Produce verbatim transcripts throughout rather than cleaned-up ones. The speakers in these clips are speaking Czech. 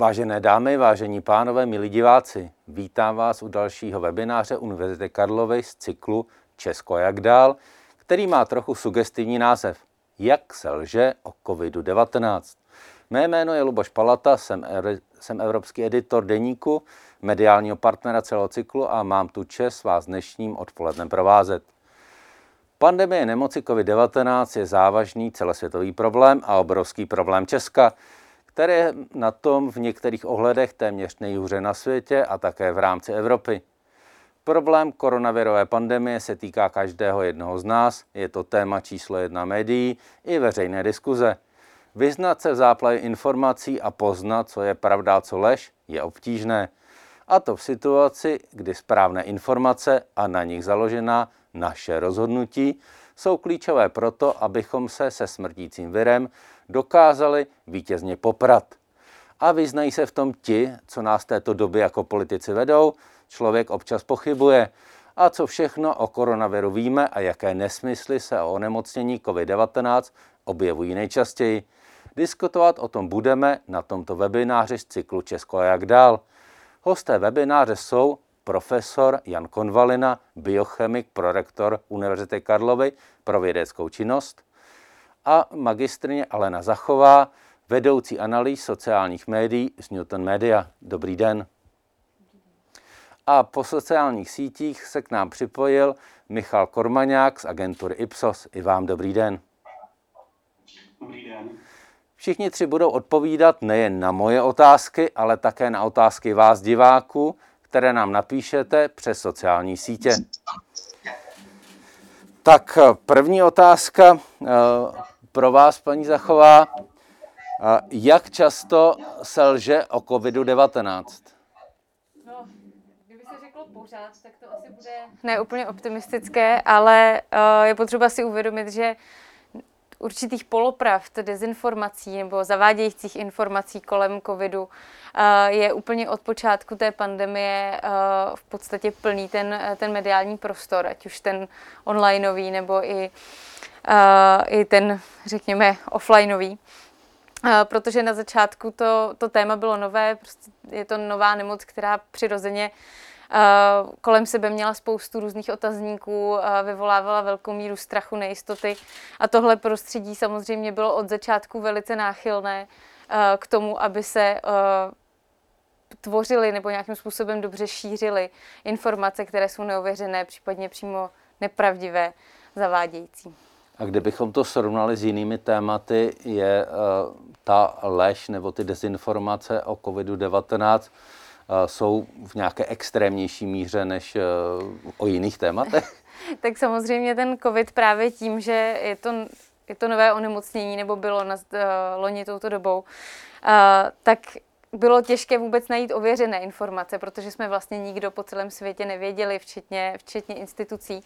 Vážené dámy, vážení pánové, milí diváci, vítám vás u dalšího webináře Univerzity Karlovy z cyklu Česko jak dál, který má trochu sugestivní název Jak se lže o kovidu devatenáct. Mé jméno je Luboš Palata, jsem, er, jsem evropský editor Deníku, mediálního partnera celého cyklu a mám tu čest vás dnešním odpolednem provázet. Pandemie nemoci kovid devatenáct je závažný celosvětový problém a obrovský problém Česka, které je na tom v některých ohledech téměř nejhůře na světě a také v rámci Evropy. Problém koronavirové pandemie se týká každého jednoho z nás, je to téma číslo jedna médií i veřejné diskuze. Vyznat se v záplavě informací a poznat, co je pravda a co lež, je obtížné. A to v situaci, kdy správné informace a na nich založená naše rozhodnutí jsou klíčové proto, abychom se se smrtícím virem dokázali vítězně poprat. A vyznají se v tom ti, co nás této doby jako politici vedou, člověk občas pochybuje. A co všechno o koronaviru víme a jaké nesmysly se o onemocnění kovid devatenáct objevují nejčastěji. Diskutovat o tom budeme na tomto webináři z cyklu Česko jak dál. Hosté webináře jsou profesor Jan Konvalina, biochemik, prorektor Univerzity Karlovy pro vědeckou činnost a magistrně Alena Zachová, vedoucí analýz sociálních médií z Newton Media. Dobrý den. A po sociálních sítích se k nám připojil Michal Kormaňák z agentury Ipsos. I vám dobrý den. Dobrý den. Všichni tři budou odpovídat nejen na moje otázky, ale také na otázky vás, diváků, které nám napíšete přes sociální sítě. Tak první otázka pro vás, paní Zachová. Jak často se lže o kovidu devatenáct? No, kdyby se řeklo pořád, tak to asi bude ne úplně optimistické, ale je potřeba si uvědomit, že určitých polopravd, dezinformací nebo zavádějících informací kolem covidu je úplně od počátku té pandemie v podstatě plný ten, ten mediální prostor, ať už ten onlineový nebo i, i ten, řekněme, offlineový. Protože na začátku to, to téma bylo nové, prostě je to nová nemoc, která přirozeně Uh, kolem sebe měla spoustu různých otazníků, uh, vyvolávala velkou míru strachu, nejistoty a tohle prostředí samozřejmě bylo od začátku velice náchylné uh, k tomu, aby se uh, tvořily nebo nějakým způsobem dobře šířily informace, které jsou neověřené, případně přímo nepravdivé, zavádějící. A kdybychom to srovnali s jinými tématy, je uh, ta lež nebo ty dezinformace o covidu devatenáct jsou v nějaké extrémnější míře než o jiných tématech? Tak samozřejmě ten covid právě tím, že je to, je to nové onemocnění, nebo bylo na loni touto dobou, tak bylo těžké vůbec najít ověřené informace, protože jsme vlastně nikdo po celém světě nevěděli, včetně, včetně institucí.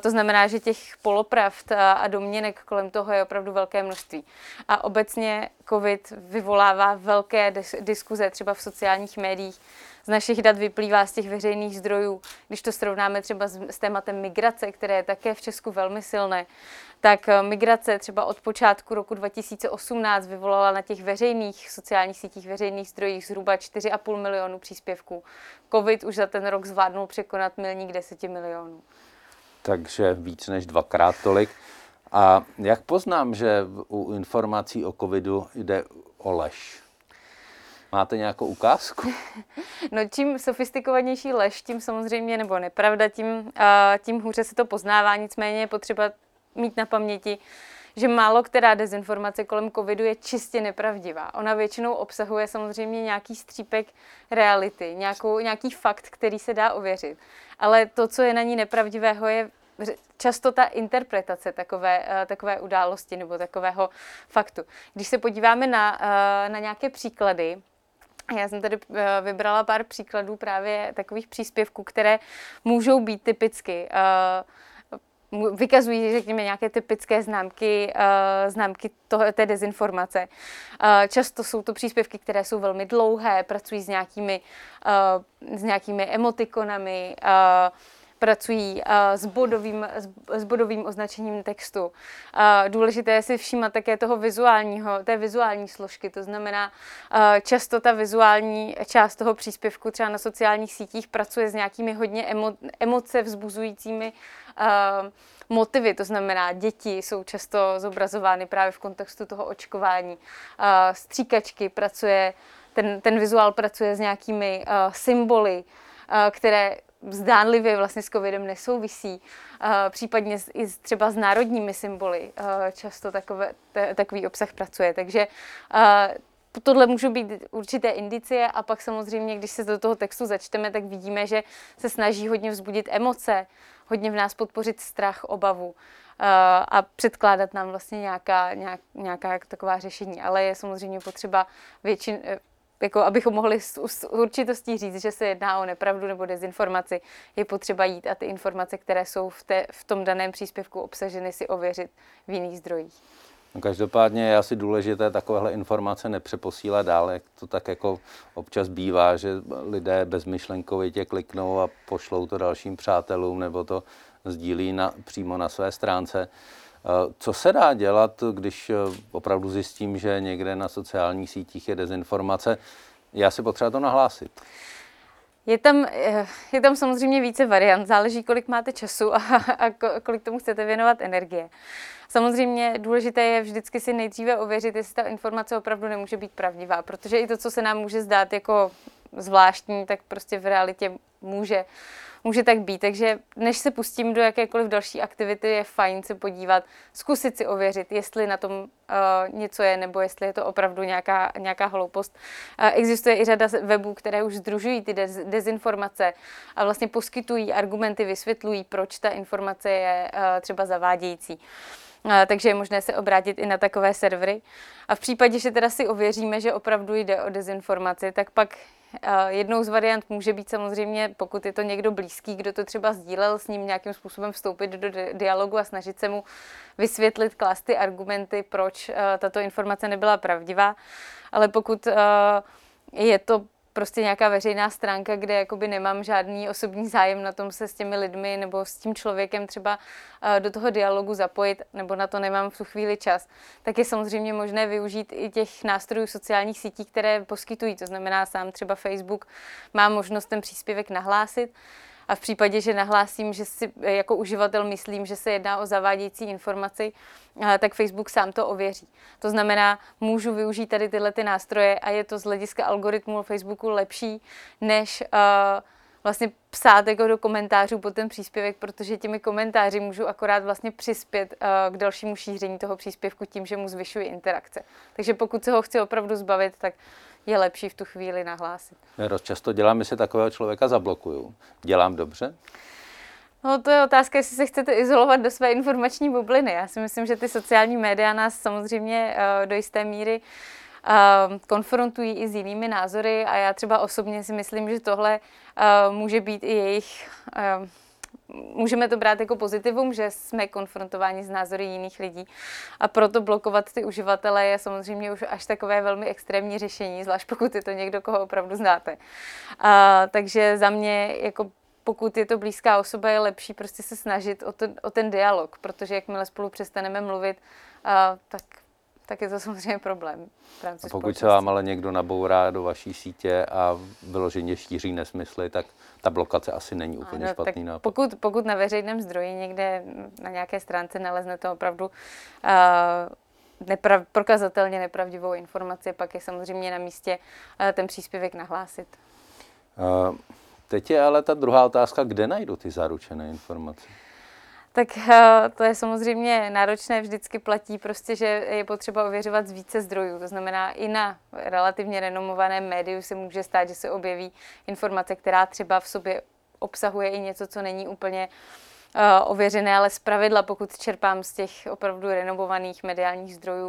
To znamená, že těch polopravd a domněnek kolem toho je opravdu velké množství. A obecně covid vyvolává velké diskuze třeba v sociálních médiích. Z našich dat vyplývá z těch veřejných zdrojů. Když to srovnáme třeba s, s tématem migrace, které je také v Česku velmi silné, tak migrace třeba od počátku roku dva tisíce osmnáct vyvolala na těch veřejných sociálních sítích, veřejných zdrojích zhruba čtyři a půl milionu příspěvků. Covid už za ten rok zvládnul překonat milník deset milionů. Takže víc než dvakrát tolik. A jak poznám, že u informací o covidu jde o lež? Máte nějakou ukázku? No čím sofistikovanější lež, tím samozřejmě, nebo nepravda, tím, tím hůře se to poznává, nicméně je potřeba mít na paměti, že málo která dezinformace kolem covidu je čistě nepravdivá. Ona většinou obsahuje samozřejmě nějaký střípek reality, nějakou, nějaký fakt, který se dá ověřit. Ale to, co je na ní nepravdivého, je často ta interpretace takové, takové události nebo takového faktu. Když se podíváme na, na nějaké příklady, já jsem tady vybrala pár příkladů právě takových příspěvků, které můžou být typicky vykazují, řekněme, nějaké typické známky, uh, známky toho, té dezinformace. Uh, často jsou to příspěvky, které jsou velmi dlouhé, pracují s nějakými, uh, s nějakými emotikonami, uh, pracují s bodovým, s bodovým označením textu. Důležité je si všímat také toho vizuálního, té vizuální složky, to znamená často ta vizuální část toho příspěvku třeba na sociálních sítích pracuje s nějakými hodně emo, emoce vzbuzujícími motivy, to znamená děti jsou často zobrazovány právě v kontextu toho očkování. Stříkačky pracuje, ten, ten vizuál pracuje s nějakými symboly, které zdánlivě vlastně s covidem nesouvisí, případně i třeba s národními symboly často takové, t- takový obsah pracuje. Takže tohle můžou být určité indicie a pak samozřejmě, když se do toho textu začteme, tak vidíme, že se snaží hodně vzbudit emoce, hodně v nás podpořit strach, obavu a předkládat nám vlastně nějaká, nějak, nějaká taková řešení. Ale je samozřejmě potřeba většin... Jako, abychom mohli s určitostí říct, že se jedná o nepravdu nebo dezinformaci, je potřeba jít a ty informace, které jsou v, té, v tom daném příspěvku obsaženy, si ověřit v jiných zdrojích. No každopádně je asi důležité takovéhle informace nepřeposílat dál, jak to tak jako občas bývá, že lidé bezmyšlenkovitě kliknou a pošlou to dalším přátelům nebo to sdílí na, přímo na své stránce. Co se dá dělat, když opravdu zjistím, že někde na sociálních sítích je dezinformace? Já si potřeba to nahlásit. Je tam, je tam samozřejmě více variant, záleží, kolik máte času a, a kolik tomu chcete věnovat energie. Samozřejmě důležité je vždycky si nejdříve ověřit, jestli ta informace opravdu nemůže být pravdivá, protože i to, co se nám může zdát jako zvláštní, tak prostě v realitě může. Může tak být, takže než se pustím do jakékoliv další aktivity, je fajn se podívat, zkusit si ověřit, jestli na tom uh, něco je, nebo jestli je to opravdu nějaká, nějaká hloupost. Uh, existuje i řada webů, které už sdružují ty dez, dezinformace a vlastně poskytují argumenty, vysvětlují, proč ta informace je uh, třeba zavádějící. Takže je možné se obrátit i na takové servery. A v případě, že teda si ověříme, že opravdu jde o dezinformaci, tak pak jednou z variant může být samozřejmě, pokud je to někdo blízký, kdo to třeba sdílel, s ním nějakým způsobem vstoupit do dialogu a snažit se mu vysvětlit, klást ty argumenty, proč tato informace nebyla pravdivá. Ale pokud je to prostě nějaká veřejná stránka, kde jakoby nemám žádný osobní zájem na tom se s těmi lidmi nebo s tím člověkem třeba do toho dialogu zapojit, nebo na to nemám v tu chvíli čas, tak je samozřejmě možné využít i těch nástrojů sociálních sítí, které poskytují. To znamená, sám třeba Facebook má možnost ten příspěvek nahlásit. A v případě, že nahlásím, že si jako uživatel myslím, že se jedná o zavádějící informaci, tak Facebook sám to ověří. To znamená, můžu využít tady tyhle ty nástroje a je to z hlediska algoritmu Facebooku lepší, než uh, vlastně psát jako do komentářů pod ten příspěvek, protože těmi komentáři můžu akorát vlastně přispět uh, k dalšímu šíření toho příspěvku tím, že mu zvyšuji interakce. Takže pokud se ho chci opravdu zbavit, tak je lepší v tu chvíli nahlásit. Často dělám, jestli takového člověka zablokuju. Dělám dobře? No, to je otázka, jestli se chcete izolovat do své informační bubliny. Já si myslím, že ty sociální média nás samozřejmě uh, do jisté míry uh, konfrontují i s jinými názory a já třeba osobně si myslím, že tohle uh, může být i jejich... Uh, Můžeme to brát jako pozitivum, že jsme konfrontováni s názory jiných lidí a proto blokovat ty uživatele je samozřejmě už až takové velmi extrémní řešení, zvlášť pokud je to někdo, koho opravdu znáte. A, takže za mě, jako pokud je to blízká osoba, je lepší prostě se snažit o, to, o ten dialog, protože jakmile spolu přestaneme mluvit, a, tak, tak je to samozřejmě problém. A pokud se vám ale někdo nabourá do vaší sítě a vyloženě štíří nesmysly, tak ta blokace asi není úplně ano, špatný nápad. Pokud, pokud na veřejném zdroji někde na nějaké stránce naleznete opravdu uh, neprav, prokazatelně nepravdivou informaci, pak je samozřejmě na místě uh, ten příspěvek nahlásit. Uh, teď je ale ta druhá otázka, kde najdu ty zaručené informace? Tak to je samozřejmě náročné, vždycky platí prostě, že je potřeba ověřovat z více zdrojů. To znamená, i na relativně renomovaném médiu se může stát, že se objeví informace, která třeba v sobě obsahuje i něco, co není úplně uh, ověřené, ale zpravidla, pokud čerpám z těch opravdu renomovaných mediálních zdrojů,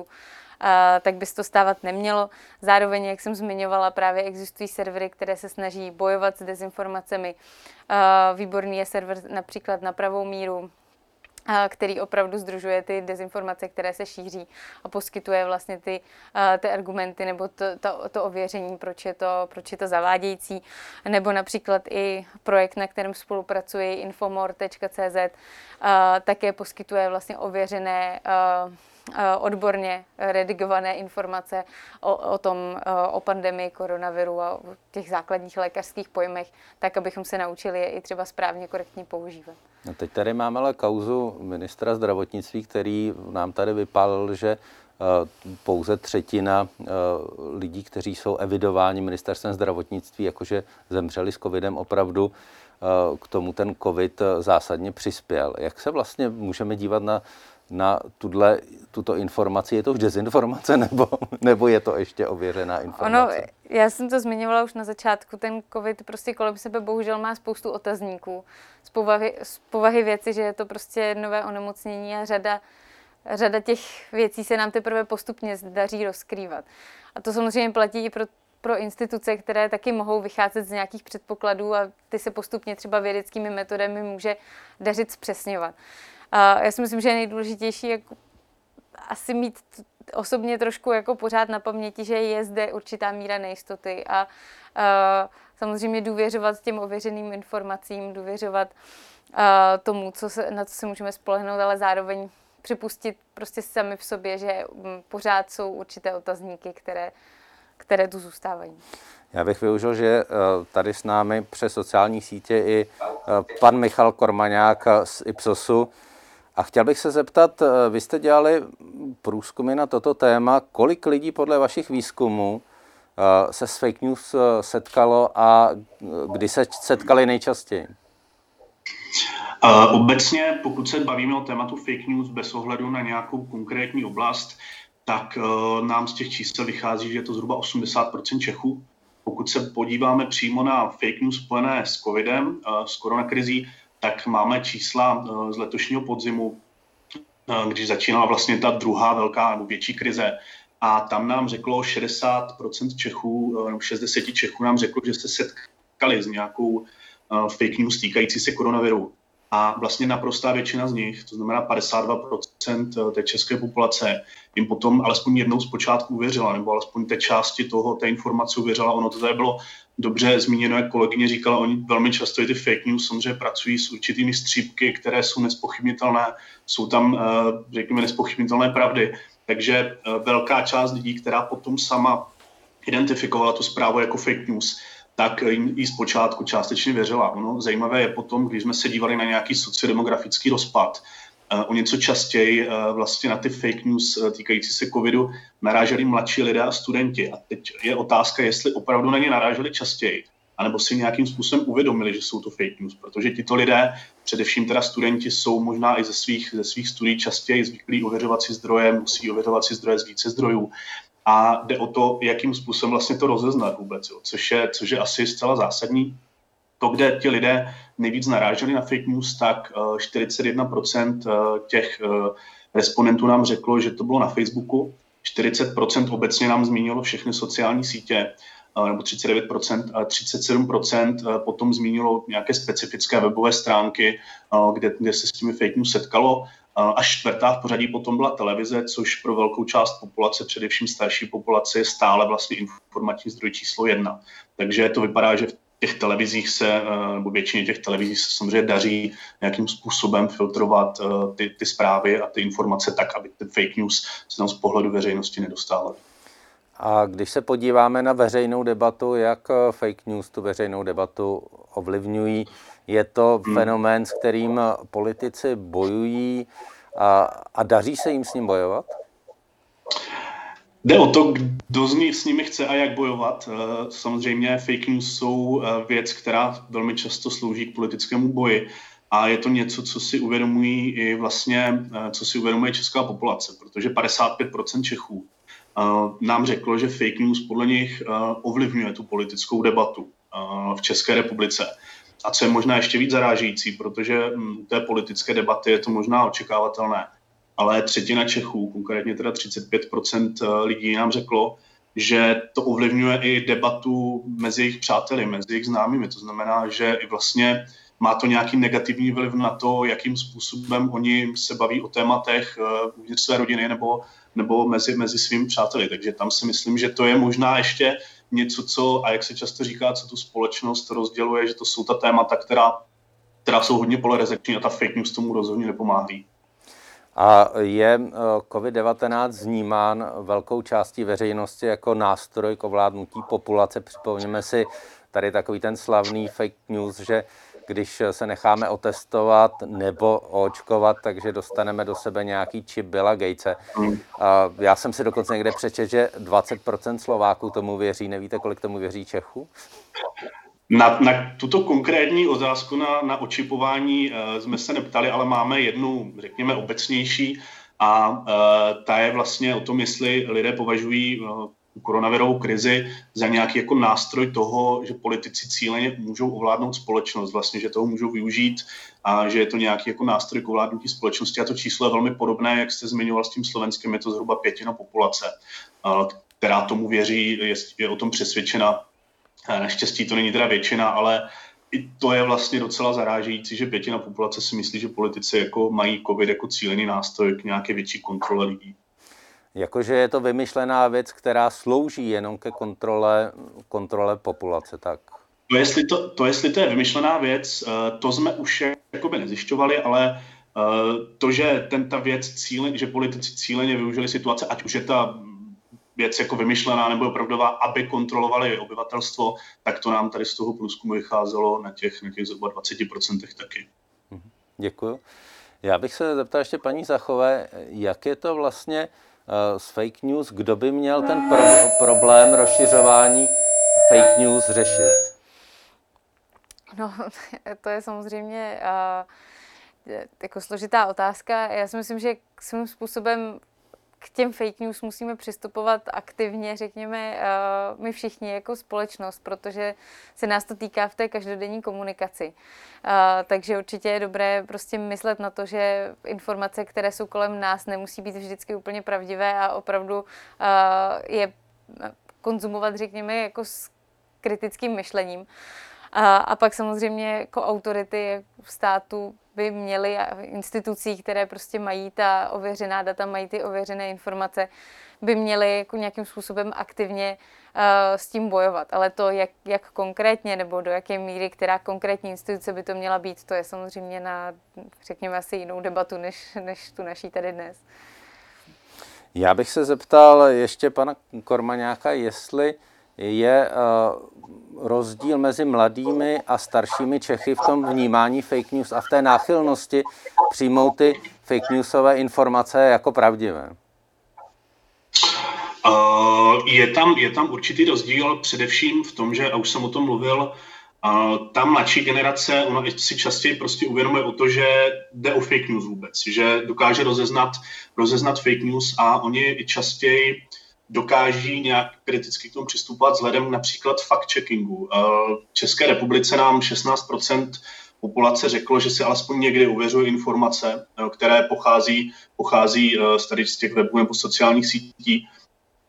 Uh, tak by se to stávat nemělo. Zároveň, jak jsem zmiňovala, právě existují servery, které se snaží bojovat s dezinformacemi. Uh, výborný je server například na Pravou míru, který opravdu sdružuje ty dezinformace, které se šíří a poskytuje vlastně ty, ty argumenty nebo to, to, to ověření, proč je to, proč je to zavádějící. Nebo například i projekt, na kterém spolupracuje infomor tečka cé zet, také poskytuje vlastně ověřené, odborně redigované informace o, o tom, o pandemii koronaviru a o těch základních lékařských pojmech, tak, abychom se naučili je i třeba správně, korektně používat. No teď tady máme ale kauzu ministra zdravotnictví, který nám tady vypálil, že pouze třetina lidí, kteří jsou evidováni ministerstvem zdravotnictví, jakože zemřeli s covidem, opravdu k tomu ten covid zásadně přispěl. Jak se vlastně můžeme dívat na na tuhle, tuto informaci? Je to už dezinformace, nebo, nebo je to ještě ověřená informace? Ono, já jsem to zmiňovala už na začátku, ten covid prostě kolem sebe bohužel má spoustu otazníků. Z povahy, z povahy věci, že je to prostě nové onemocnění a řada, řada těch věcí se nám teprve postupně daří rozkrývat. A to samozřejmě platí i pro pro instituce, které taky mohou vycházet z nějakých předpokladů a ty se postupně třeba vědeckými metodami může dařit zpřesňovat. A já si myslím, že je nejdůležitější jako asi mít osobně trošku jako pořád na paměti, že je zde určitá míra nejistoty a, a samozřejmě důvěřovat těm ověřeným informacím, důvěřovat a, tomu, co se, na co se můžeme spolehnout, ale zároveň připustit prostě sami v sobě, že m, pořád jsou určité otazníky, které které tu zůstávají. Já bych využil, že tady s námi přes sociální sítě i pan Michal Kormaňák z Ipsosu. A chtěl bych se zeptat, vy jste dělali průzkumy na toto téma, kolik lidí podle vašich výzkumů se s fake news setkalo a kdy se setkali nejčastěji? Obecně, pokud se bavíme o tématu fake news bez ohledu na nějakou konkrétní oblast, tak nám z těch čísel vychází, že je to zhruba osmdesát procent Čechů. Pokud se podíváme přímo na fake news spojené s covidem, s koronakrizí, tak máme čísla z letošního podzimu, když začínala vlastně ta druhá velká nebo větší krize. A tam nám řeklo šedesát procent Čechů, nebo šedesát Čechů nám řeklo, že se setkali s nějakou fake news týkající se koronaviru. A vlastně naprostá většina z nich, to znamená padesát dva procent té české populace, jim potom alespoň jednou zpočátku uvěřila, nebo alespoň té části toho, té informace uvěřila. Ono to tady bylo dobře zmíněno, jak kolegyně říkala, oni velmi často i ty fake news samozřejmě pracují s určitými střípky, které jsou nespochybnitelné, jsou tam, řekněme, nespochybnitelné pravdy. Takže velká část lidí, která potom sama identifikovala tu zprávu jako fake news, tak i zpočátku částečně věřila. Ono zajímavé je potom, když jsme se dívali na nějaký sociodemografický rozpad, o něco častěji vlastně na ty fake news týkající se covidu naráželi mladší lidé a studenti. A teď je otázka, jestli opravdu na ně naráželi častěji, anebo si nějakým způsobem uvědomili, že jsou to fake news, protože tito lidé, především teda studenti, jsou možná i ze svých, ze svých studií častěji zvyklí ověřovat si zdroje, musí ověřovat si zdroje z více zdrojů. A jde o to, jakým způsobem vlastně to rozeznat vůbec, jo. Což, je, což je asi zcela zásadní. To, kde ti lidé nejvíc naráželi na fake news, tak čtyřicet jedna procent těch respondentů nám řeklo, že to bylo na Facebooku, čtyřicet procent obecně nám zmínilo všechny sociální sítě, nebo třicet devět procent, a třicet sedm procent potom zmínilo nějaké specifické webové stránky, kde, kde se s těmi fake news setkalo. Až čtvrtá v pořadí potom byla televize, což pro velkou část populace, především starší populace, je stále vlastně informační zdroj číslo jedna. Takže to vypadá, že v těch televizích se, nebo většině těch televizí se samozřejmě daří nějakým způsobem filtrovat ty, ty zprávy a ty informace tak, aby ten fake news se nám z pohledu veřejnosti nedostávaly. A když se podíváme na veřejnou debatu, jak fake news tu veřejnou debatu ovlivňují, je to fenomén, s kterým politici bojují a, a daří se jim s ním bojovat? Jde o to, kdo z nich s nimi chce a jak bojovat. Samozřejmě fake news jsou věc, která velmi často slouží k politickému boji. A je to něco, co si uvědomují i vlastně, co si uvědomuje česká populace, protože padesát pět procent Čechů nám řeklo, že fake news podle nich ovlivňuje tu politickou debatu v České republice. A co je možná ještě víc zarážející, protože u té politické debaty je to možná očekávatelné. Ale třetina Čechů, konkrétně teda třicet pět procent lidí nám řeklo, že to ovlivňuje i debatu mezi jejich přáteli, mezi jejich známými. To znamená, že i vlastně Má to nějaký negativní vliv na to, jakým způsobem oni se baví o tématech uvnitř své rodiny nebo, nebo mezi, mezi svými přáteli. Takže tam si myslím, že to je možná ještě něco, co, a jak se často říká, co tu společnost rozděluje, že to jsou ta témata, která, která jsou hodně polarizační a ta fake news tomu rozhodně nepomáhají. A je covid devatenáct vnímán velkou částí veřejnosti jako nástroj k ovládnutí populace. Připomněme si tady takový ten slavný fake news, že když se necháme otestovat nebo očkovat, takže dostaneme do sebe nějaký čip Billa Gatese. Já jsem si dokonce někde přečetl, že dvacet procent Slováků tomu věří. Nevíte, kolik tomu věří Čechů? Na, na tuto konkrétní otázku na, na očipování e, jsme se neptali, ale máme jednu, řekněme, obecnější a e, ta je vlastně o tom, jestli lidé považují e, koronavirovou krizi za nějaký jako nástroj toho, že politici cíleně můžou ovládnout společnost, vlastně, že toho můžou využít a že je to nějaký jako nástroj k ovládnutí společnosti. A to číslo je velmi podobné, jak jste zmiňoval s tím Slovenskem, je to zhruba pětina populace, e, která tomu věří, je, je o tom přesvědčena. Naštěstí to není teda většina, ale i to je vlastně docela zarážející, že pětina populace si myslí, že politici jako mají covid jako cílený nástroj k nějaké větší kontrole lidí. Jakože je to vymyšlená věc, která slouží jenom ke kontrole, kontrole populace, tak? To jestli to, to, jestli to je vymyšlená věc, to jsme už jakoby nezjišťovali, ale to, že ten, ta věc cíleně, že politici cíleně využili situace, ať už je ta věc jako vymyšlená nebo opravdová, aby kontrolovali obyvatelstvo, tak to nám tady z toho průzkumu vycházelo na těch, na těch zhruba dvacet procent taky. Děkuju. Já bych se zeptal ještě paní Zachové, jak je to vlastně uh, s fake news, kdo by měl ten pro- problém rozšiřování fake news řešit? No, to je samozřejmě uh, jako složitá otázka. Já si myslím, že svým způsobem k těm fake news musíme přistupovat aktivně, řekněme, uh, my všichni jako společnost, protože se nás to týká v té každodenní komunikaci. Uh, takže určitě je dobré prostě myslet na to, že informace, které jsou kolem nás, nemusí být vždycky úplně pravdivé a opravdu uh, je konzumovat, řekněme, jako s kritickým myšlením. A, a pak samozřejmě jako autority státu by měly a institucí, které prostě mají ta ověřená data, mají ty ověřené informace, by měly jako nějakým způsobem aktivně uh, s tím bojovat. Ale to, jak, jak konkrétně nebo do jaké míry, která konkrétní instituce by to měla být, to je samozřejmě na, řekněme, asi jinou debatu, než, než tu naší tady dnes. Já bych se zeptal ještě pana Kormaňáka, jestli je uh, rozdíl mezi mladými a staršími Čechy v tom vnímání fake news a v té náchylnosti přijmout ty fake newsové informace jako pravdivé? Uh, je tam, je tam určitý rozdíl především v tom, že, a už jsem o tom mluvil, uh, ta mladší generace, ona si častěji prostě uvědomuje o to, že jde o fake news vůbec, že dokáže rozeznat, rozeznat fake news a oni častěji dokáží nějak kriticky k tomu přistupovat vzhledem například fact-checkingu. V České republice nám šestnáct procent populace řeklo, že si alespoň někdy ověřuje informace, které pochází, pochází z těch webů nebo sociálních sítí.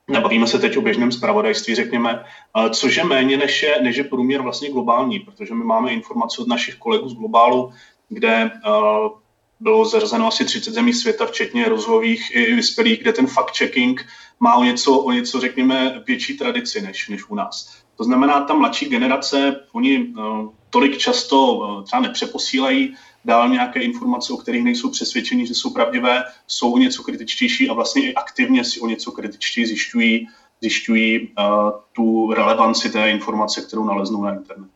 Nebavíme se teď o běžném zpravodajství, řekněme, což je méně než je, než je průměr vlastně globální, protože my máme informace od našich kolegů z globálu, kde bylo zařazeno asi třicet zemí světa, včetně rozvojových i vyspělých, kde ten fact-checking má o něco, o něco řekněme, větší tradici než, než u nás. To znamená, ta mladší generace, oni uh, tolik často uh, třeba nepřeposílají dál nějaké informace, o kterých nejsou přesvědčeni, že jsou pravdivé, jsou o něco kritičtější a vlastně i aktivně si o něco kritičtěji zjišťují, zjišťují uh, tu relevanci té informace, kterou naleznou na internetu.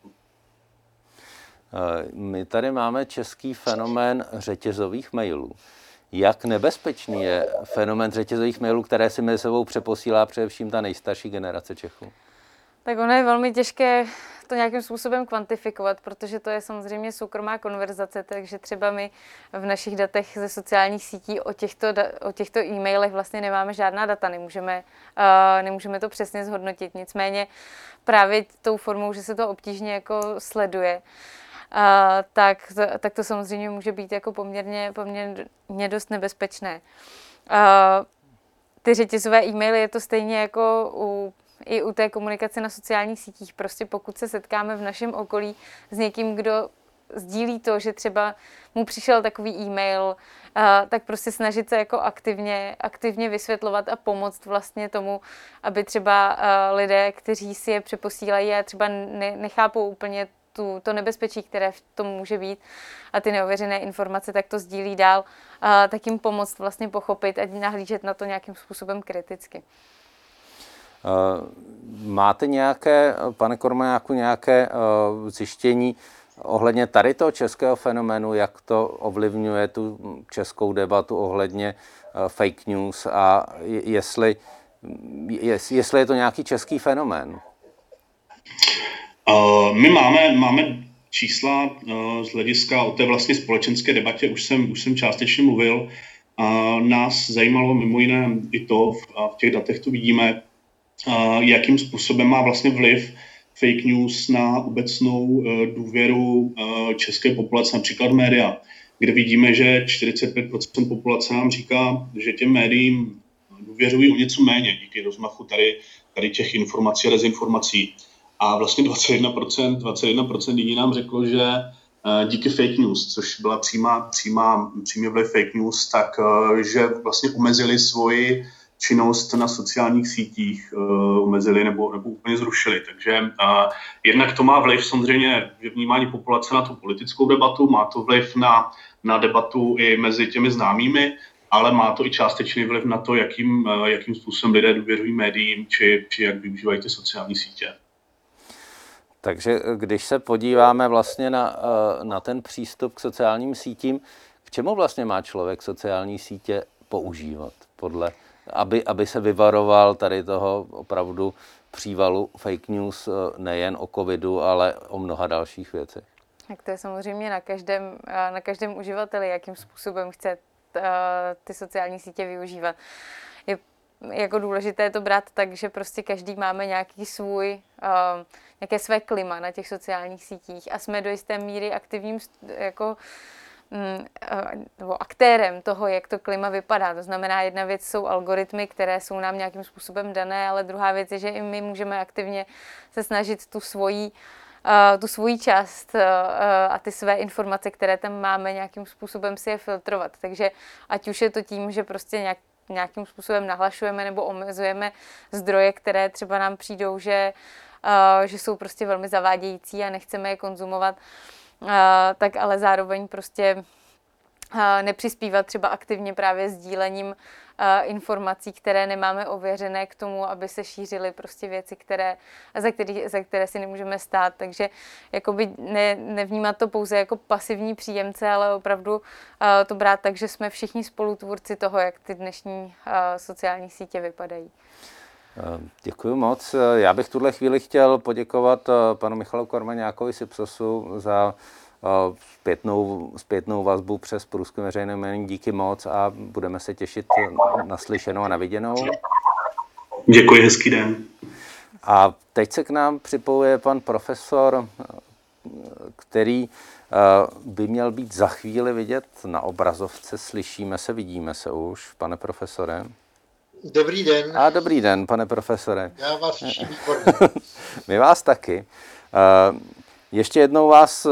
My tady máme český fenomén řetězových mailů. Jak nebezpečný je fenomén řetězových mailů, které si mezi sebou přeposílá především ta nejstarší generace Čechů? Tak ono je velmi těžké to nějakým způsobem kvantifikovat, protože to je samozřejmě soukromá konverzace, takže třeba my v našich datech ze sociálních sítí o těchto, o těchto e-mailech vlastně nemáme žádná data, nemůžeme, uh, nemůžeme to přesně zhodnotit. Nicméně právě tou formou, že se to obtížně jako sleduje, Uh, tak, to, tak to samozřejmě může být jako poměrně, poměrně dost nebezpečné. Uh, ty řetězové e-maily je to stejně jako u, i u té komunikace na sociálních sítích. Prostě pokud se setkáme v našem okolí s někým, kdo sdílí to, že třeba mu přišel takový e-mail, a, tak prostě snažit se jako aktivně, aktivně vysvětlovat a pomoct vlastně tomu, aby třeba a, lidé, kteří si je přeposílají a třeba ne, nechápou úplně tu, to nebezpečí, které v tom může být a ty neověřené informace, tak to sdílí dál, a, tak jim pomoct vlastně pochopit a nahlížet na to nějakým způsobem kriticky. Máte nějaké, pane Kormaňáku, nějaké zjištění ohledně tady toho českého fenoménu, jak to ovlivňuje tu českou debatu ohledně fake news a jestli, jestli je to nějaký český fenomén? My máme, máme čísla z hlediska o té vlastně společenské debatě, už jsem, už jsem částečně mluvil. Nás zajímalo mimo jiné i to, a v těch datech to vidíme, jakým způsobem má vlastně vliv fake news na obecnou důvěru české populace, například média, kde vidíme, že čtyřicet pět procent populace nám říká, že těm médiím důvěřují o něco méně díky rozmachu tady, tady těch informací a dezinformací. A vlastně dvacet jedna procent, dvacet jedna procent lidí nám řeklo, že díky fake news, což byla přímá, přímá, přímý vliv fake news, tak že vlastně omezili svoji činnost na sociálních sítích uh, omezili nebo, nebo úplně zrušili. Takže uh, jednak to má vliv samozřejmě, že vnímání populace na tu politickou debatu, má to vliv na, na debatu i mezi těmi známými, ale má to i částečný vliv na to, jakým, uh, jakým způsobem lidé důvěřují médiím, či, či jak využívají ty sociální sítě. Takže když se podíváme vlastně na, na ten přístup k sociálním sítím, k čemu vlastně má člověk sociální sítě používat podle Aby, aby se vyvaroval tady toho opravdu přívalu fake news nejen o covidu, ale o mnoha dalších věcech. Tak to je samozřejmě na každém, na každém uživateli, jakým způsobem chce ty sociální sítě využívat. Je jako důležité to brát tak, že prostě každý máme nějaký svůj, nějaké své klima na těch sociálních sítích a jsme do jisté míry aktivním jako nebo aktérem toho, jak to klima vypadá. To znamená, jedna věc jsou algoritmy, které jsou nám nějakým způsobem dané, ale druhá věc je, že i my můžeme aktivně se snažit tu svoji, tu svoji část a ty své informace, které tam máme, nějakým způsobem si je filtrovat. Takže ať už je to tím, že prostě nějak nějakým způsobem nahlašujeme nebo omezujeme zdroje, které třeba nám přijdou, že, že jsou prostě velmi zavádějící a nechceme je konzumovat, Uh, tak ale zároveň prostě uh, nepřispívat třeba aktivně právě sdílením uh, informací, které nemáme ověřené k tomu, aby se šířily prostě věci, které, za, který, za které si nemůžeme stát. Takže jakoby ne, nevnímat to pouze jako pasivní příjemce, ale opravdu uh, to brát tak, že jsme všichni spolutvůrci toho, jak ty dnešní uh, sociální sítě vypadají. Děkuji moc. Já bych v tuhle chvíli chtěl poděkovat panu Michalu Kormaňákovi z Ipsosu za zpětnou, zpětnou vazbu přes průzkum veřejného mínění. Díky moc a budeme se těšit na slyšenou a na viděnou. Děkuji, hezký den. A teď se k nám připojuje pan profesor, který by měl být za chvíli vidět na obrazovce. Slyšíme se, vidíme se už, pane profesore. Dobrý den. A dobrý den, pane profesore. Já vás všichni výborně. My vás taky. Ještě jednou vás,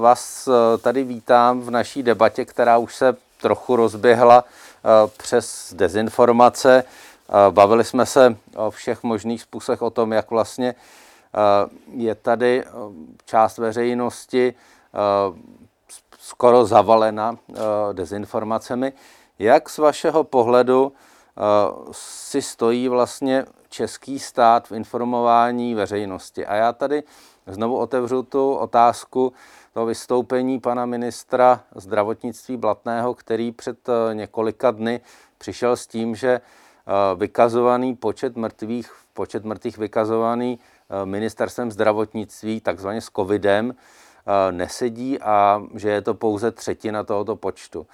vás tady vítám v naší debatě, která už se trochu rozběhla přes dezinformace. Bavili jsme se o všech možných způsobech, o tom, jak vlastně je tady část veřejnosti skoro zavalena dezinformacemi. Jak z vašeho pohledu si stojí vlastně český stát v informování veřejnosti. A já tady znovu otevřu tu otázku toho vystoupení pana ministra zdravotnictví Blatného, který před několika dny přišel s tím, že vykazovaný počet mrtvých, počet mrtvých vykazovaný ministerstvem zdravotnictví, takzvaně s covidem, nesedí a že je to pouze třetina tohoto počtu.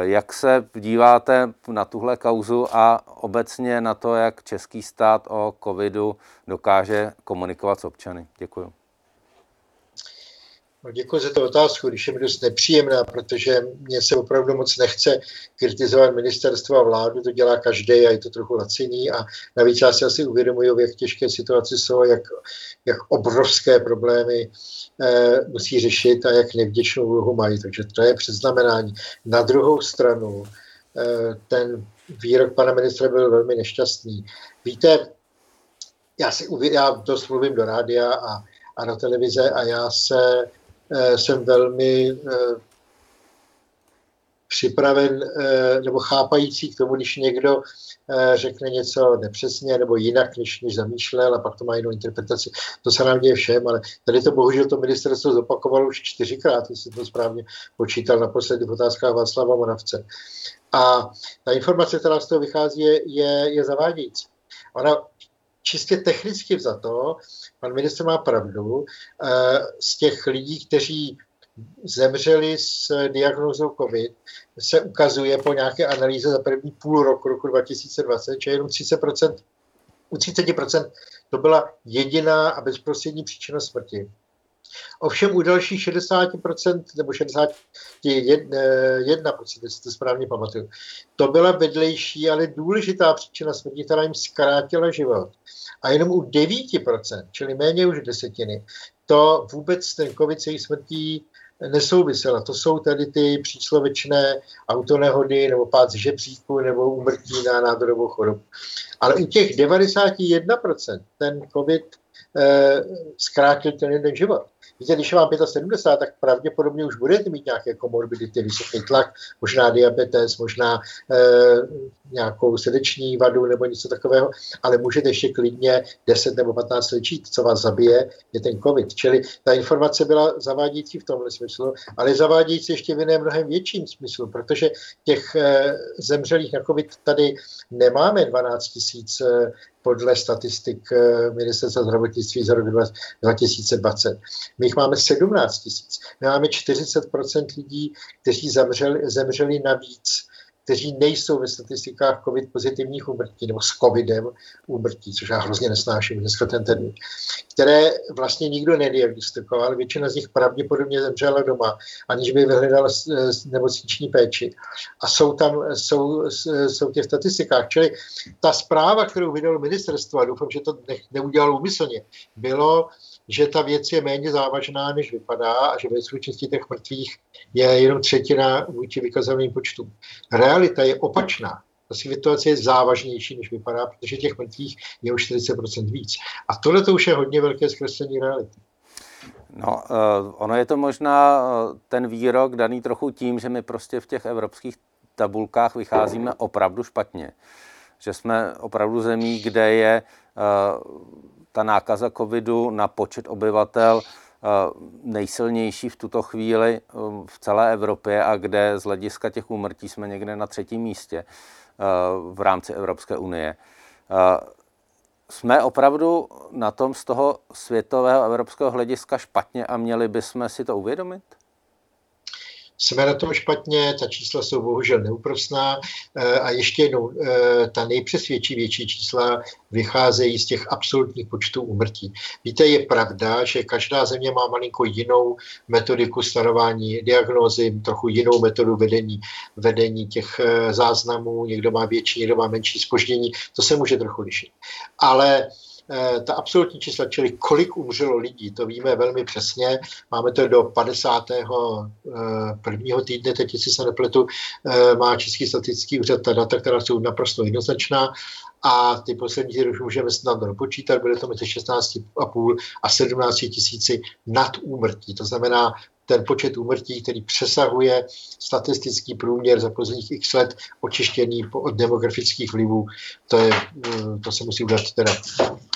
Jak se díváte na tuhle kauzu a obecně na to, jak český stát o covidu dokáže komunikovat s občany? Děkuju. No, děkuji za tu otázku, když je mi dost nepříjemná, protože mě se opravdu moc nechce kritizovat ministerstvo a vládu, to dělá každý a je to trochu laciný a navíc já si asi uvědomuji, v jak těžké situaci jsou, jak, jak obrovské problémy eh, musí řešit a jak nevděčnou úlohu mají, takže to je předznamenání. Na druhou stranu eh, ten výrok pana ministra byl velmi nešťastný. Víte, já, si uvěd- já dost mluvím do rádia a, a na televize a já se jsem velmi eh, připraven eh, nebo chápající k tomu, když někdo eh, řekne něco nepřesně nebo jinak, než, než zamýšlel a pak to má jinou interpretaci. To se nám děje všem, ale tady to bohužel to ministerstvo zopakovalo už čtyřikrát, jestli to správně počítal naposledy v otázkách Václava Moravce. A ta informace, která z toho vychází, je, je, je zavádějící. Ona čistě technicky vzato, pan ministr má pravdu, z těch lidí, kteří zemřeli s diagnózou COVID, se ukazuje po nějaké analýze za první půl roku, roku dva tisíce dvacet, že jenom třicet procent, u třicet procent to byla jediná a bezprostřední příčina smrti. Ovšem u dalších šedesát procent nebo šedesát jedna procent, jestli to správně pamatuju, to byla vedlejší, ale důležitá příčina smrti, která jim zkrátila život. A jenom u devět procent, čili méně už desetiny, to vůbec ten COVID se jejich smrtí nesouvisela. To jsou tady ty příslovečné autonehody nebo pád z žebříku nebo úmrtí na nádorovou chorobu. Ale u těch devadesát jedna procent ten COVID eh, zkrátil ten jeden život. Víte, když vám sedmdesát pět, tak pravděpodobně už budete mít nějaké komorbidity, vysoký tlak, možná diabetes, možná e, nějakou srdeční vadu nebo něco takového, ale můžete ještě klidně deset nebo patnáct let žít, co vás zabije, je ten COVID. Čili ta informace byla zavádějící v tomhle smyslu, ale zavádějící ještě v jiném mnohem větším smyslu, protože těch e, zemřelých na COVID tady nemáme dvanáct tisíc e, podle statistik e, ministerstva zdravotnictví za rok dva tisíce dvacet. My jich máme sedmnáct tisíc. My máme čtyřicet procent lidí, kteří zemřeli, zemřeli navíc, kteří nejsou ve statistikách COVID pozitivních úmrtí nebo s COVIDem úmrtí, což já hrozně nesnáším dneska ten termín, které vlastně nikdo nediagnostikoval. Většina z nich pravděpodobně zemřela doma, aniž by vyhledala nemocniční péči. A jsou tam, jsou, jsou v těch statistikách. Čili ta zpráva, kterou vydalo ministerstvo, a doufám, že to ne, neudělalo úmyslně, bylo, že ta věc je méně závažná, než vypadá a že ve skutečnosti těch mrtvých je jenom třetina vůči vykazovaným počtům. Realita je opačná. Ta situace je závažnější, než vypadá, protože těch mrtvých je už čtyřicet procent víc. A tohle to už je hodně velké zkreslení reality. No, ono je to možná ten výrok daný trochu tím, že my prostě v těch evropských tabulkách vycházíme opravdu špatně. Že jsme opravdu zemí, kde je ta nákaza covidu na počet obyvatel nejsilnější v tuto chvíli v celé Evropě a kde z hlediska těch úmrtí jsme někde na třetím místě v rámci Evropské unie. Jsme opravdu na tom z toho světového evropského hlediska špatně a měli bychom si to uvědomit? Jsme na tom špatně, ta čísla jsou bohužel neúprosná a ještě jednou, ta nejpřesvědčivější čísla vycházejí z těch absolutních počtů úmrtí. Víte, je pravda, že každá země má malinko jinou metodiku stanování diagnózy, trochu jinou metodu vedení, vedení těch záznamů, někdo má větší, někdo má menší zpoždění, to se může trochu lišit. Ale ta absolutní čísla, čili kolik umřelo lidí, to víme velmi přesně. Máme to do padesátého prvního týdne, teď jestli se nepletu, má Český statistický úřad ta data, která jsou naprosto jednoznačná a ty poslední týdny už můžeme snadno dopočítat, bude to mezi šestnáct a půl a sedmnáct tisíci nad úmrtí. To znamená ten počet úmrtí, který přesahuje statistický průměr za posledních x let očištěný od demografických vlivů. To, je, to se musí udělat teda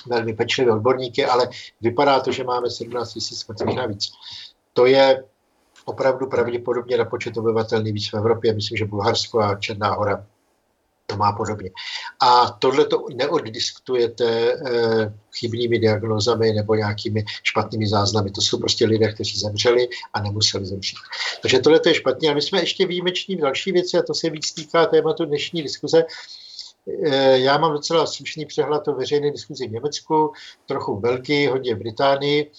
velmi pečlivé odborníky, ale vypadá to, že máme sedmnáct tisíc smrtných navíc. To je opravdu pravděpodobně na počet obyvatel nejvíc v Evropě. Myslím, že Bulharsko a Černá Hora to má podobně. A tohle to neoddiskutujete e, chybnými diagnózami nebo nějakými špatnými záznamy. To jsou prostě lidé, kteří zemřeli a nemuseli zemřít. Takže tohle to je špatně. A my jsme ještě výjimeční v další věci a to se víc týká tématu dnešní diskuze. E, já mám docela slušný přehled o veřejné diskuzi v Německu, trochu v Belgii, hodně v Británii.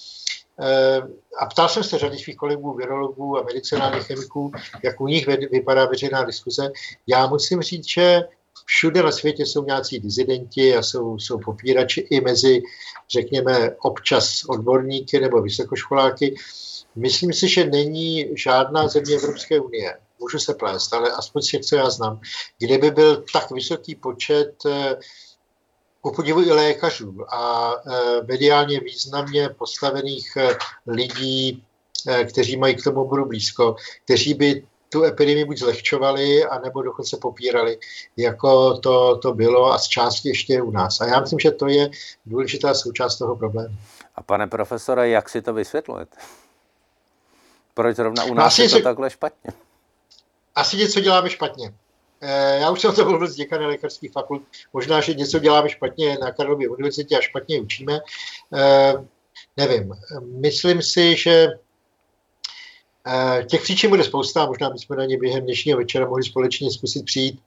A ptal jsem se řady svých kolegů, virologů a medicinálních chemiků, jak u nich vypadá veřejná diskuze. Já musím říct, že všude na světě jsou nějací dizidenti a jsou, jsou popírači i mezi, řekněme, občas odborníky nebo vysokoškoláky. Myslím si, že není žádná země Evropské unie, můžu se plést, ale aspoň si, co já znám, kde by byl tak vysoký počet kupodivu i lékařů a mediálně významně postavených lidí, kteří mají k tomu oboru blízko, kteří by tu epidemii buď zlehčovali, anebo dokonce popírali, jako to, to bylo a z části ještě u nás. A já myslím, že to je důležitá součást toho problému. A pane profesore, jak si to vysvětlujete? Proč zrovna u nás je to takhle špatně? Asi něco děláme špatně. Já už jsem to mluvil s děkany lékařských fakult. Možná, že něco děláme špatně na Karlově univerzitě a špatně učíme. Nevím. Myslím si, že těch příčin bude spousta. Možná bychom na ně během dnešního večera mohli společně zkusit přijít.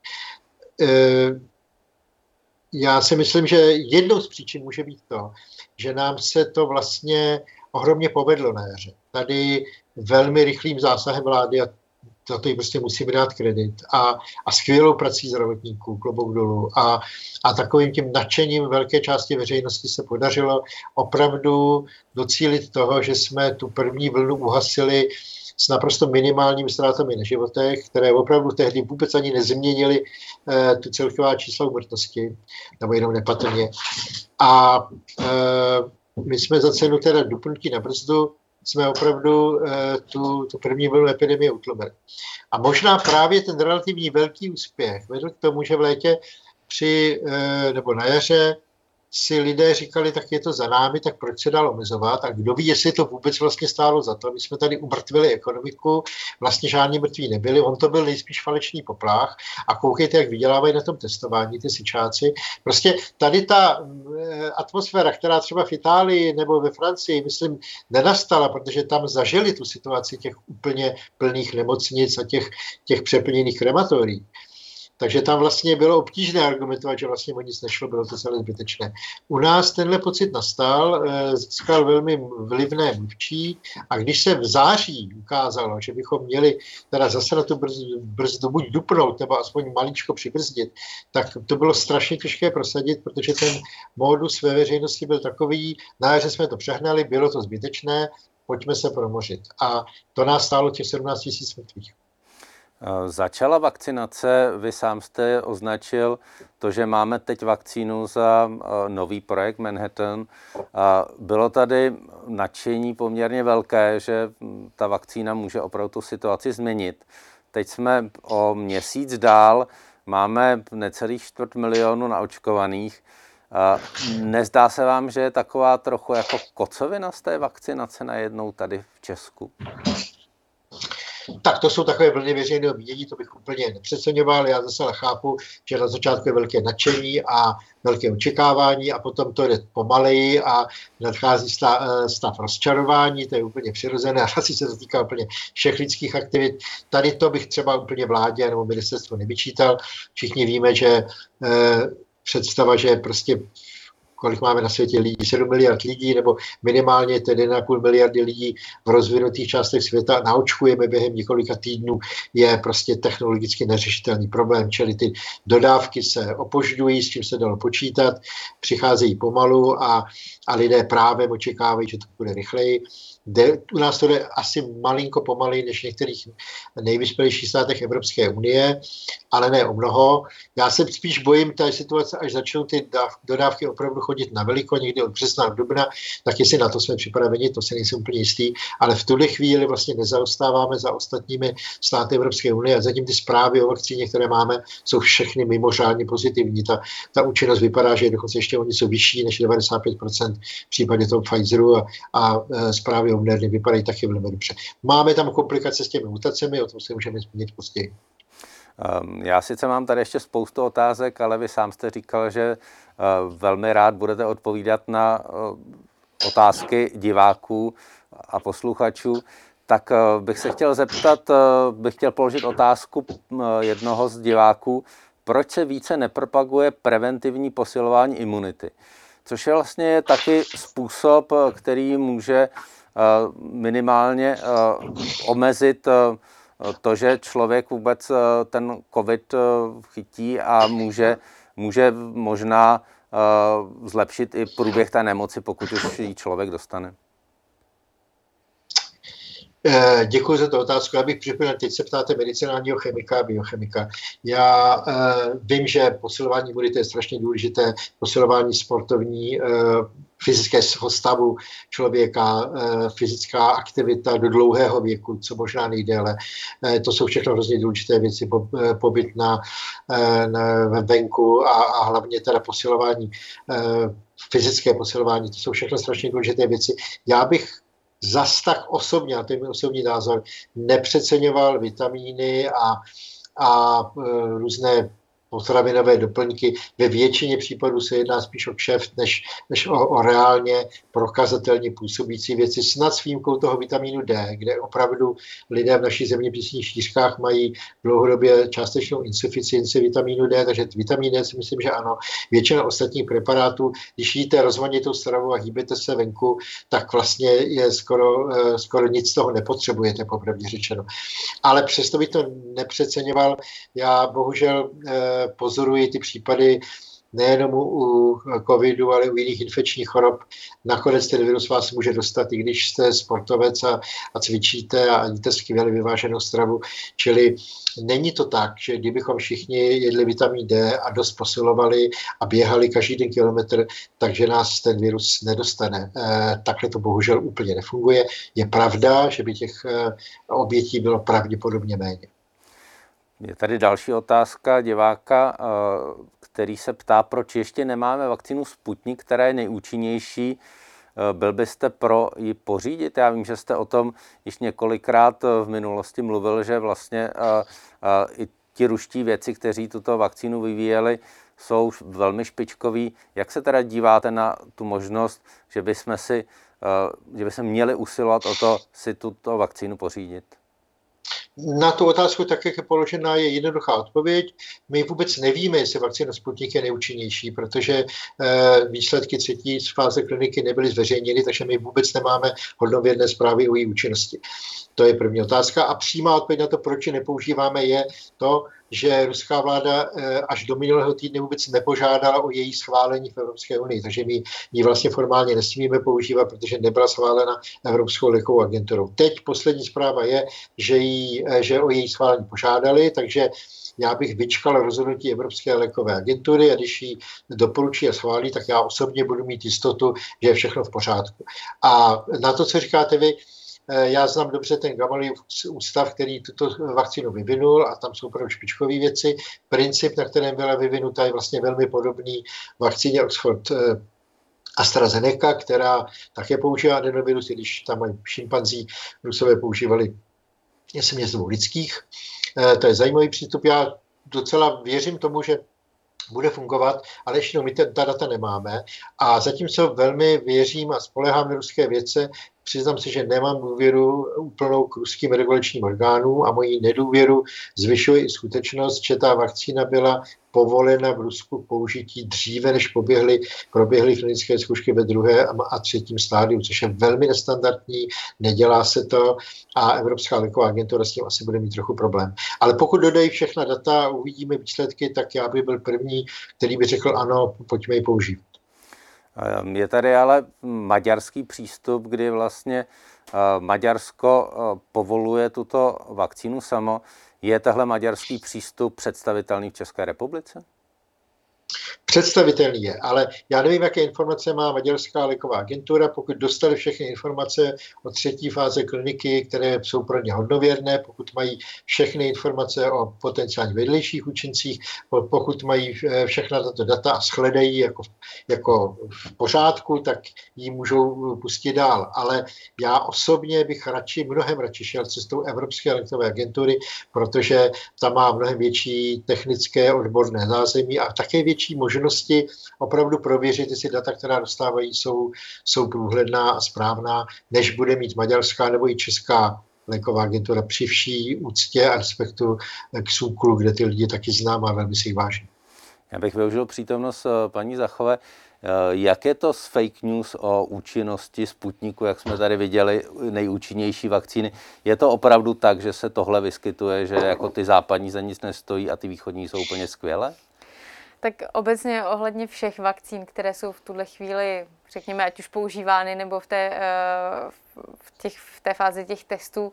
Já si myslím, že jednou z příčin může být to, že nám se to vlastně ohromně povedlo na jaře. Tady velmi rychlým zásahem vlády a za to jim prostě musíme dát kredit a, a skvělou prací zdravotníků, klobouk dolů a, a takovým tím nadšením velké části veřejnosti se podařilo opravdu docílit toho, že jsme tu první vlnu uhasili s naprosto minimálními ztrátami na životech, které opravdu tehdy vůbec ani nezměnily eh, tu celková čísla úmrtnosti, nebo jenom nepatrně. A eh, my jsme za cenu teda dupnutí na brzdu jsme opravdu uh, tu, tu první vlnu epidemie utlumili. A možná právě ten relativní velký úspěch vedl k tomu, že v létě při, uh, nebo na jaře si lidé říkali, tak je to za námi, tak proč se dál omezovat a kdo ví, jestli to vůbec vlastně stálo za to. My jsme tady umrtvili ekonomiku, vlastně žádní mrtví nebyli, on to byl nejspíš falešný poplach a koukejte, jak vydělávají na tom testování ty sičáci. Prostě tady ta atmosféra, která třeba v Itálii nebo ve Francii, myslím, nenastala, protože tam zažili tu situaci těch úplně plných nemocnic a těch, těch přeplněných krematorií. Takže tam vlastně bylo obtížné argumentovat, že vlastně o nic nešlo, bylo to celé zbytečné. U nás tenhle pocit nastal, získal velmi vlivné mluvčí a když se v září ukázalo, že bychom měli teda zase na tu brzdu, brzdu buď dupnout, nebo aspoň maličko přibrzdit, tak to bylo strašně těžké prosadit, protože ten modus ve veřejnosti byl takový, na jaře jsme to přehnali, bylo to zbytečné, pojďme se promořit. A to nás stálo těch sedmnáct tisíc mrtvých. Začala vakcinace, vy sám jste označil to, že máme teď vakcínu za nový projekt Manhattan. Bylo tady nadšení poměrně velké, že ta vakcína může opravdu tu situaci změnit. Teď jsme o měsíc dál, máme necelých čtvrt milionu naočkovaných. Nezdá se vám, že je taková trochu jako kocovina z té vakcinace najednou tady v Česku? Tak to jsou takové vlny veřejného mínění, to bych úplně nepřeceňoval. Já zase chápu, že na začátku je velké nadšení a velké očekávání a potom to jde pomaleji a nadchází stav rozčarování, to je úplně přirozené a asi se to týká úplně všech lidských aktivit. Tady to bych třeba úplně vládě nebo ministerstvu nevyčítal. Všichni víme, že eh, představa, že prostě kolik máme na světě lidí, sedm miliard lidí, nebo minimálně tedy jedna celá pět miliardy lidí v rozvinutých částech světa naočkujeme během několika týdnů, je prostě technologicky neřešitelný problém, čili ty dodávky se opožďují, s čím se dalo počítat, přicházejí pomalu a, a lidé právem očekávají, že to bude rychleji. De, u nás to jde asi malinko pomaleji než v některých nejvyspělejších státech Evropské unie, ale ne o mnoho. Já se spíš bojím té situace, až začnou ty dáv, dodávky opravdu chodit na veliko, někdy od března do dubna, tak jestli na to jsme připraveni, to se nejsem úplně jistý, ale v tuhle chvíli vlastně nezaostáváme za ostatními státy Evropské unie a zatím ty zprávy o vakcíně, které máme, jsou všechny mimořádně pozitivní. Ta, ta účinnost vypadá, že je dokonce ještě o něco vyšší než devadesát pět procent v případě toho Pfizeru a, a zprávy o Moderny vypadají taky velmi dobře. Máme tam komplikace s těmi mutacemi, o tom se můžeme zmínit později. Já sice mám tady ještě spoustu otázek, ale vy sám jste říkal, že velmi rád budete odpovídat na otázky diváků a posluchačů. Tak bych se chtěl zeptat, bych chtěl položit otázku jednoho z diváků, proč se více nepropaguje preventivní posilování imunity? Což je vlastně taky způsob, který může minimálně omezit to, že člověk vůbec ten COVID chytí a může, může možná zlepšit i průběh té nemoci, pokud už ji člověk dostane. Děkuji za tu otázku. Já bych připomněl, teď se ptáte medicinálního chemika a biochemika. Já uh, vím, že posilování imunity je strašně důležité, posilování sportovní, uh, fyzického stavu člověka, uh, fyzická aktivita do dlouhého věku, co možná nejdéle. Uh, to jsou všechno hrozně důležité věci, po, uh, pobyt na, uh, na venku a, a hlavně teda posilování, uh, fyzické posilování. To jsou všechno strašně důležité věci. Já bych zas tak osobně, a to je můj osobní názor, nepřeceňoval vitamíny a, a různé potravinové doplňky. Ve většině případů se jedná spíš o kšeft, než, než o, o reálně prokazatelně působící věci. Snad s výjimkou toho vitamínu D, kde opravdu lidé v naší zeměpisných šířkách mají dlouhodobě částečnou insuficienci vitamínu D, takže vitamin D si myslím, že ano. Většina ostatních preparátů, když jíte rozmanitou stravu a hýbete se venku, tak vlastně je skoro, skoro nic z toho nepotřebujete, popravdě řečeno. Ale přesto by to nepřeceňoval. Já bohužel pozoruji ty případy nejenom u covidu, ale u jiných infekčních chorob. Nakonec ten virus vás může dostat, i když jste sportovec a, a cvičíte a jíte skvěle vyváženou stravu. Čili není to tak, že kdybychom všichni jedli vitamin D a dost posilovali a běhali každý den kilometr, takže nás ten virus nedostane. E, takhle to bohužel úplně nefunguje. Je pravda, že by těch e, obětí bylo pravděpodobně méně. Je tady další otázka diváka, který se ptá, proč ještě nemáme vakcínu Sputnik, která je nejúčinnější. Byl byste pro ji pořídit? Já vím, že jste o tom již několikrát v minulosti mluvil, že vlastně i ti ruští vědci, kteří tuto vakcínu vyvíjeli, jsou velmi špičkoví. Jak se teda díváte na tu možnost, že bychom si, že bychom měli usilovat o to, si tuto vakcínu pořídit? Na tu otázku, tak jak je položená, je jednoduchá odpověď. My vůbec nevíme, jestli vakcína Sputnik je nejúčinnější, protože e, výsledky třetí z fáze kliniky nebyly zveřejněny, takže my vůbec nemáme hodnověrné zprávy o její účinnosti. To je první otázka. A přímá odpověď na to, proč ji nepoužíváme, je to, že ruská vláda až do minulého týdne vůbec nepožádala o její schválení v Evropské unii. Takže my ji vlastně formálně nesmíme používat, protože nebyla schválena Evropskou lékovou agenturou. Teď poslední zpráva je, že, jí, že o její schválení požádali, takže já bych vyčkal rozhodnutí Evropské lékové agentury a když ji doporučí a schválí, tak já osobně budu mít jistotu, že je všechno v pořádku. A na to, co říkáte vy, já znám dobře ten Gamalius ústav, který tuto vakcínu vyvinul a tam jsou opravdu špičkové věci. Princip, na kterém byla vyvinuta, je vlastně velmi podobný vakcíně Oxford-AstraZeneca, která také používá adenovirus, i když tam mají šimpanzí, Rusové používali směs dvou lidských. To je zajímavý přístup. Já docela věřím tomu, že bude fungovat, ale ještě no, my ta data nemáme. A zatímco velmi věřím a spolehám ruské vědce, přiznám se, že nemám důvěru úplnou k ruským regulačním orgánům a moji nedůvěru zvyšuje i skutečnost, že ta vakcína byla povolena v Rusku k použití dříve, než poběhly, proběhly klinické zkoušky ve druhé a třetím stádiu, což je velmi nestandardní, nedělá se to a Evropská léková agentura s tím asi bude mít trochu problém. Ale pokud dodají všechna data a uvidíme výsledky, tak já bych byl první, který by řekl ano, pojďme ji použít. Je tady ale maďarský přístup, kdy vlastně Maďarsko povoluje tuto vakcínu samo. Je tahle maďarský přístup představitelný v České republice? Představitelný je, ale já nevím, jaké informace má Maďarská léková agentura. Pokud dostali všechny informace o třetí fáze kliniky, které jsou pro ně hodnověrné, pokud mají všechny informace o potenciálních vedlejších účincích, pokud mají všechna tato data a shledají jako, jako v pořádku, tak ji můžou pustit dál. Ale já osobně bych radši, mnohem radši šel cestou Evropské lékové agentury, protože tam má mnohem větší technické odborné zázemí a také větší možnosti opravdu prověřit, jestli data, která dostávají, jsou, jsou průhledná a správná, než bude mít maďarská nebo i česká léková agentura při vší úctě a respektu k SÚKLu, kde ty lidi taky znám a velmi si váží. Já bych využil přítomnost paní Zachové. Jak je to s fake news o účinnosti Sputniku, jak jsme tady viděli, nejúčinnější vakcíny? Je to opravdu tak, že se tohle vyskytuje, že jako ty západní za nic nestojí a ty východní jsou úplně skvělé? Tak obecně ohledně všech vakcín, které jsou v tuhle chvíli, řekněme, ať už používány nebo v té, v těch, v té fázi těch testů,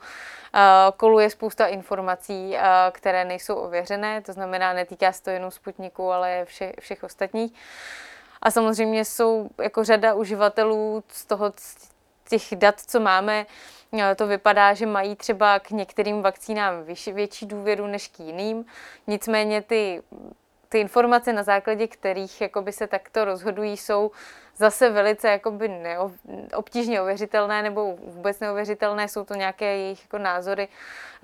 koluje spousta informací, které nejsou ověřené. To znamená, netýká se to jenom Sputniku, ale vše, všech ostatních. A samozřejmě jsou jako řada uživatelů z toho, těch dat, co máme, to vypadá, že mají třeba k některým vakcínám větší, větší důvěru než k jiným. Nicméně ty Ty informace, na základě kterých jakoby se takto rozhodují, jsou zase velice jakoby neo, obtížně ověřitelné nebo vůbec neověřitelné. Jsou to nějaké jejich jako názory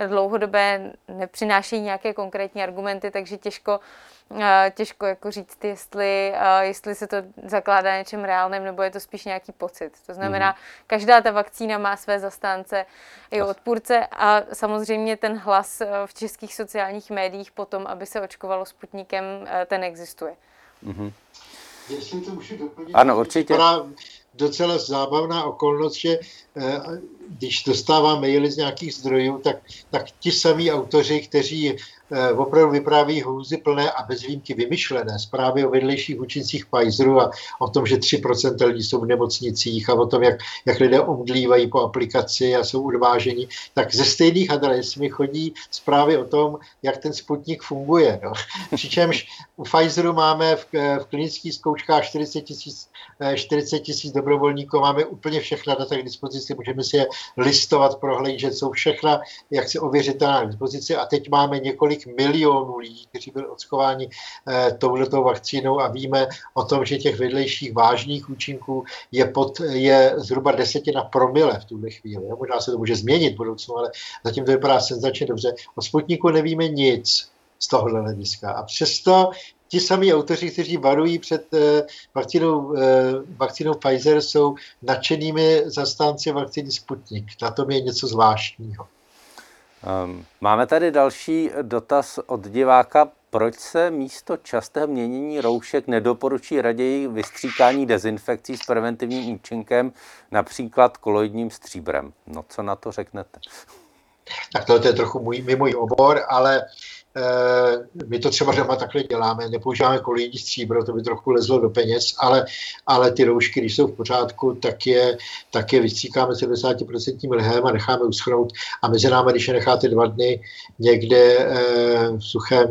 dlouhodobé, nepřinášejí nějaké konkrétní argumenty, takže těžko, těžko jako říct, jestli, jestli se to zakládá něčem reálném, nebo je to spíš nějaký pocit. To znamená, každá ta vakcína má své zastánce i odpůrce a samozřejmě ten hlas v českých sociálních médiích potom, aby se očkovalo Sputnikem, ten existuje. Mm-hmm. Jestli to můžu doplnit, ano, určitě. Docela zábavná okolnost, že eh, když dostávám maily z nějakých zdrojů, tak, tak ti samí autoři, kteří eh, opravdu vypráví hrůzy plné a bez výjimky vymyšlené zprávy o vedlejších účincích Pfizeru a o tom, že tři procenta lidí jsou v nemocnicích a o tom, jak, jak lidé omdlívají po aplikaci a jsou odváženi, tak ze stejných adres mi chodí zprávy o tom, jak ten Sputnik funguje. No. Přičemž u Pfizeru máme v, v klinických zkouškách čtyřicet tisíc dobrovolníků, máme úplně všechna data k dispozici, můžeme si je listovat, prohlížet, jsou všechna, jak se ověřitelná k dispozici a teď máme několik milionů lidí, kteří byli očkováni eh, touhletou vakcínou a víme o tom, že těch vedlejších vážných účinků je, pod, je zhruba desetina promile v tuhle chvíli. Jo? Možná se to může změnit v budoucnu, ale zatím to vypadá senzačně dobře. O Sputniku nevíme nic z tohohle hlediska a přesto ti samí autoři, kteří varují před vakcínou, vakcínou Pfizer, jsou nadšenými zastánci vakcíny Sputnik. Na tom je něco zvláštního. Máme tady další dotaz od diváka. Proč se místo častého měnění roušek nedoporučí raději vystříkání dezinfekcí s preventivním účinkem, například koloidním stříbrem? No, co na to řeknete? Tak tohle je trochu můj, můj obor, ale my to třeba doma takhle děláme, nepoužíváme koloidní stříbro, to by trochu lezlo do peněz, ale, ale ty roušky, když jsou v pořádku, tak je, tak je vystříkáme sedmdesát procent lhem a necháme uschnout a mezi námi, když je necháte dva dny někde v suchém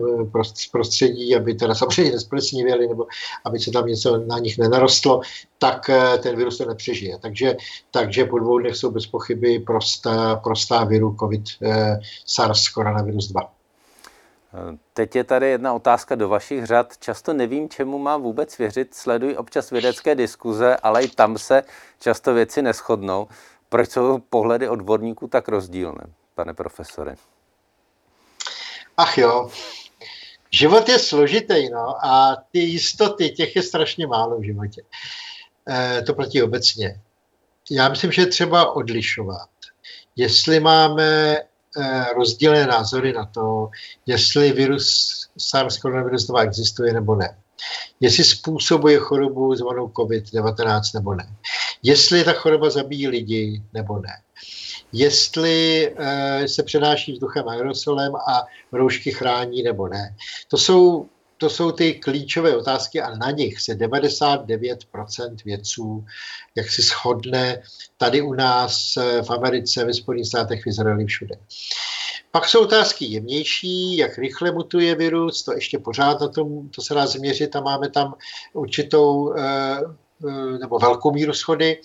prostředí, aby teda samozřejmě nesplesnivěli nebo aby se tam něco na nich nenarostlo, tak ten virus to nepřežije. Takže, takže po dvou dnech jsou bez pochyby prostá, prostá viru COVID, eh, SARS, koronavirus dva. Teď je tady jedna otázka do vašich řad. Často nevím, čemu mám vůbec věřit. Sleduji občas vědecké diskuze, ale i tam se často věci neshodnou. Proč jsou pohledy odborníků tak rozdílné, pane profesore? Ach jo, život je složitý, no, a ty jistoty, těch je strašně málo v životě. E, to platí obecně. Já myslím, že je třeba odlišovat. Jestli máme rozdílné názory na to, jestli virus SARS-CoV dva existuje nebo ne. Jestli způsobuje chorobu zvanou COVID devatenáct nebo ne. Jestli ta choroba zabíjí lidi nebo ne. Jestli eh, se přenáší vzduchem aerosolem a roušky chrání nebo ne. To jsou, to jsou ty klíčové otázky a na nich se devadesát devět procent vědců jak si shodne tady u nás, v Americe, ve Spojených státech, v Izraeli, všude. Pak jsou otázky jemnější, jak rychle mutuje virus, to ještě pořád na tom, to se dá změřit a máme tam určitou nebo velkou míru shody.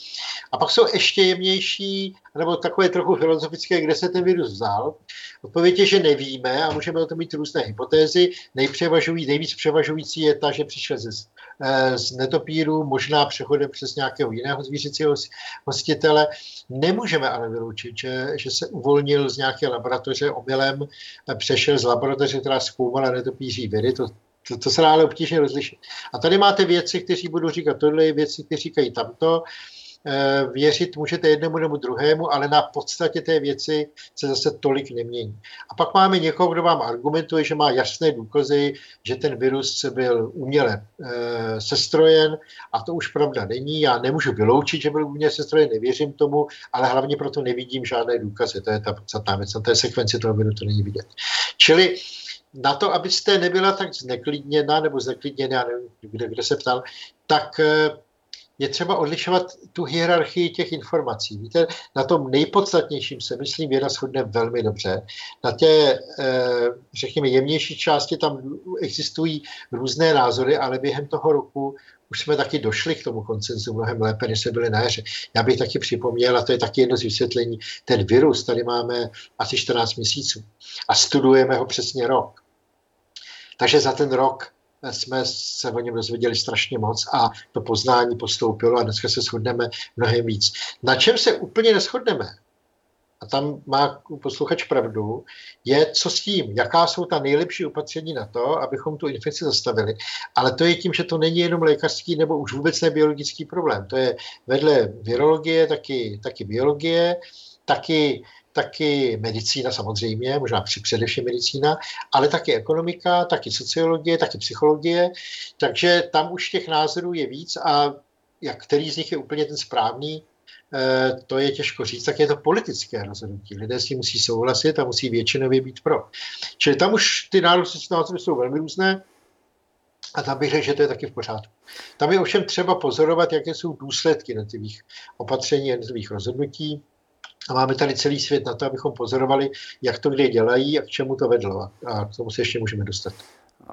A pak jsou ještě jemnější, nebo takové trochu filozofické, kde se ten virus vzal. Odpověď je, že nevíme a můžeme o tom mít různé hypotézy. Nejpřevažují, nejvíc převažující je ta, že přišel ze, z netopíru, možná přechodem přes nějakého jiného zvířecího hostitele. Nemůžeme ale vyloučit, že, že se uvolnil z nějaké laboratoře omylem, přešel z laboratoře, která zkoumala netopíří viry. To, To, to se dá ale obtížně rozlišit. A tady máte vědce, kteří budou říkat tohle, vědci, kteří říkají tamto. věřit můžete jednomu nebo druhému, ale na podstatě té věci se zase tolik nemění. A pak máme někoho, kdo vám argumentuje, že má jasné důkazy, že ten virus byl uměle e, sestrojen, a to už pravda není. Já nemůžu vyloučit, že byl uměle sestrojen, nevěřím tomu, ale hlavně proto nevidím žádné důkazy. To je ta podstatná věc, na té sekvenci toho viru to není vidět. Čili na to, abyste nebyla tak zneklidněna nebo zneklidněná, nevím, kde, kde se ptal, tak je třeba odlišovat tu hierarchii těch informací. Víte, na tom nejpodstatnějším se, myslím, věda shodne velmi dobře. Na té, řekněme, jemnější části tam existují různé názory, ale během toho roku už jsme taky došli k tomu konsenzu mnohem lépe, než jsme byli na jaře. Já bych taky připomněl, a to je taky jedno z vysvětlení, ten virus tady máme asi čtrnáct měsíců a studujeme ho přesně rok. Takže za ten rok jsme se o něm dozvěděli strašně moc a to poznání postoupilo a dneska se shodneme mnohem víc. Na čem se úplně neshodneme, a tam má posluchač pravdu, je, co s tím, jaká jsou ta nejlepší opatření na to, abychom tu infekci zastavili. Ale to je tím, že to není jenom lékařský nebo už vůbec ne biologický problém. To je vedle virologie taky, taky biologie, taky taky medicína samozřejmě, možná především medicína, ale taky ekonomika, taky sociologie, taky psychologie. Takže tam už těch názorů je víc a jak který z nich je úplně ten správný, to je těžko říct, tak je to politické rozhodnutí. Lidé s tím musí souhlasit a musí většinově být pro. Čili tam už ty názory jsou velmi různé a tam bych řekl, že to je taky v pořádku. Tam je ovšem třeba pozorovat, jaké jsou důsledky jednotlivých opatření, jednotlivých rozhodnutí. A máme tady celý svět na to, abychom pozorovali, jak to lidé dělají a k čemu to vedlo. A k tomu se ještě můžeme dostat.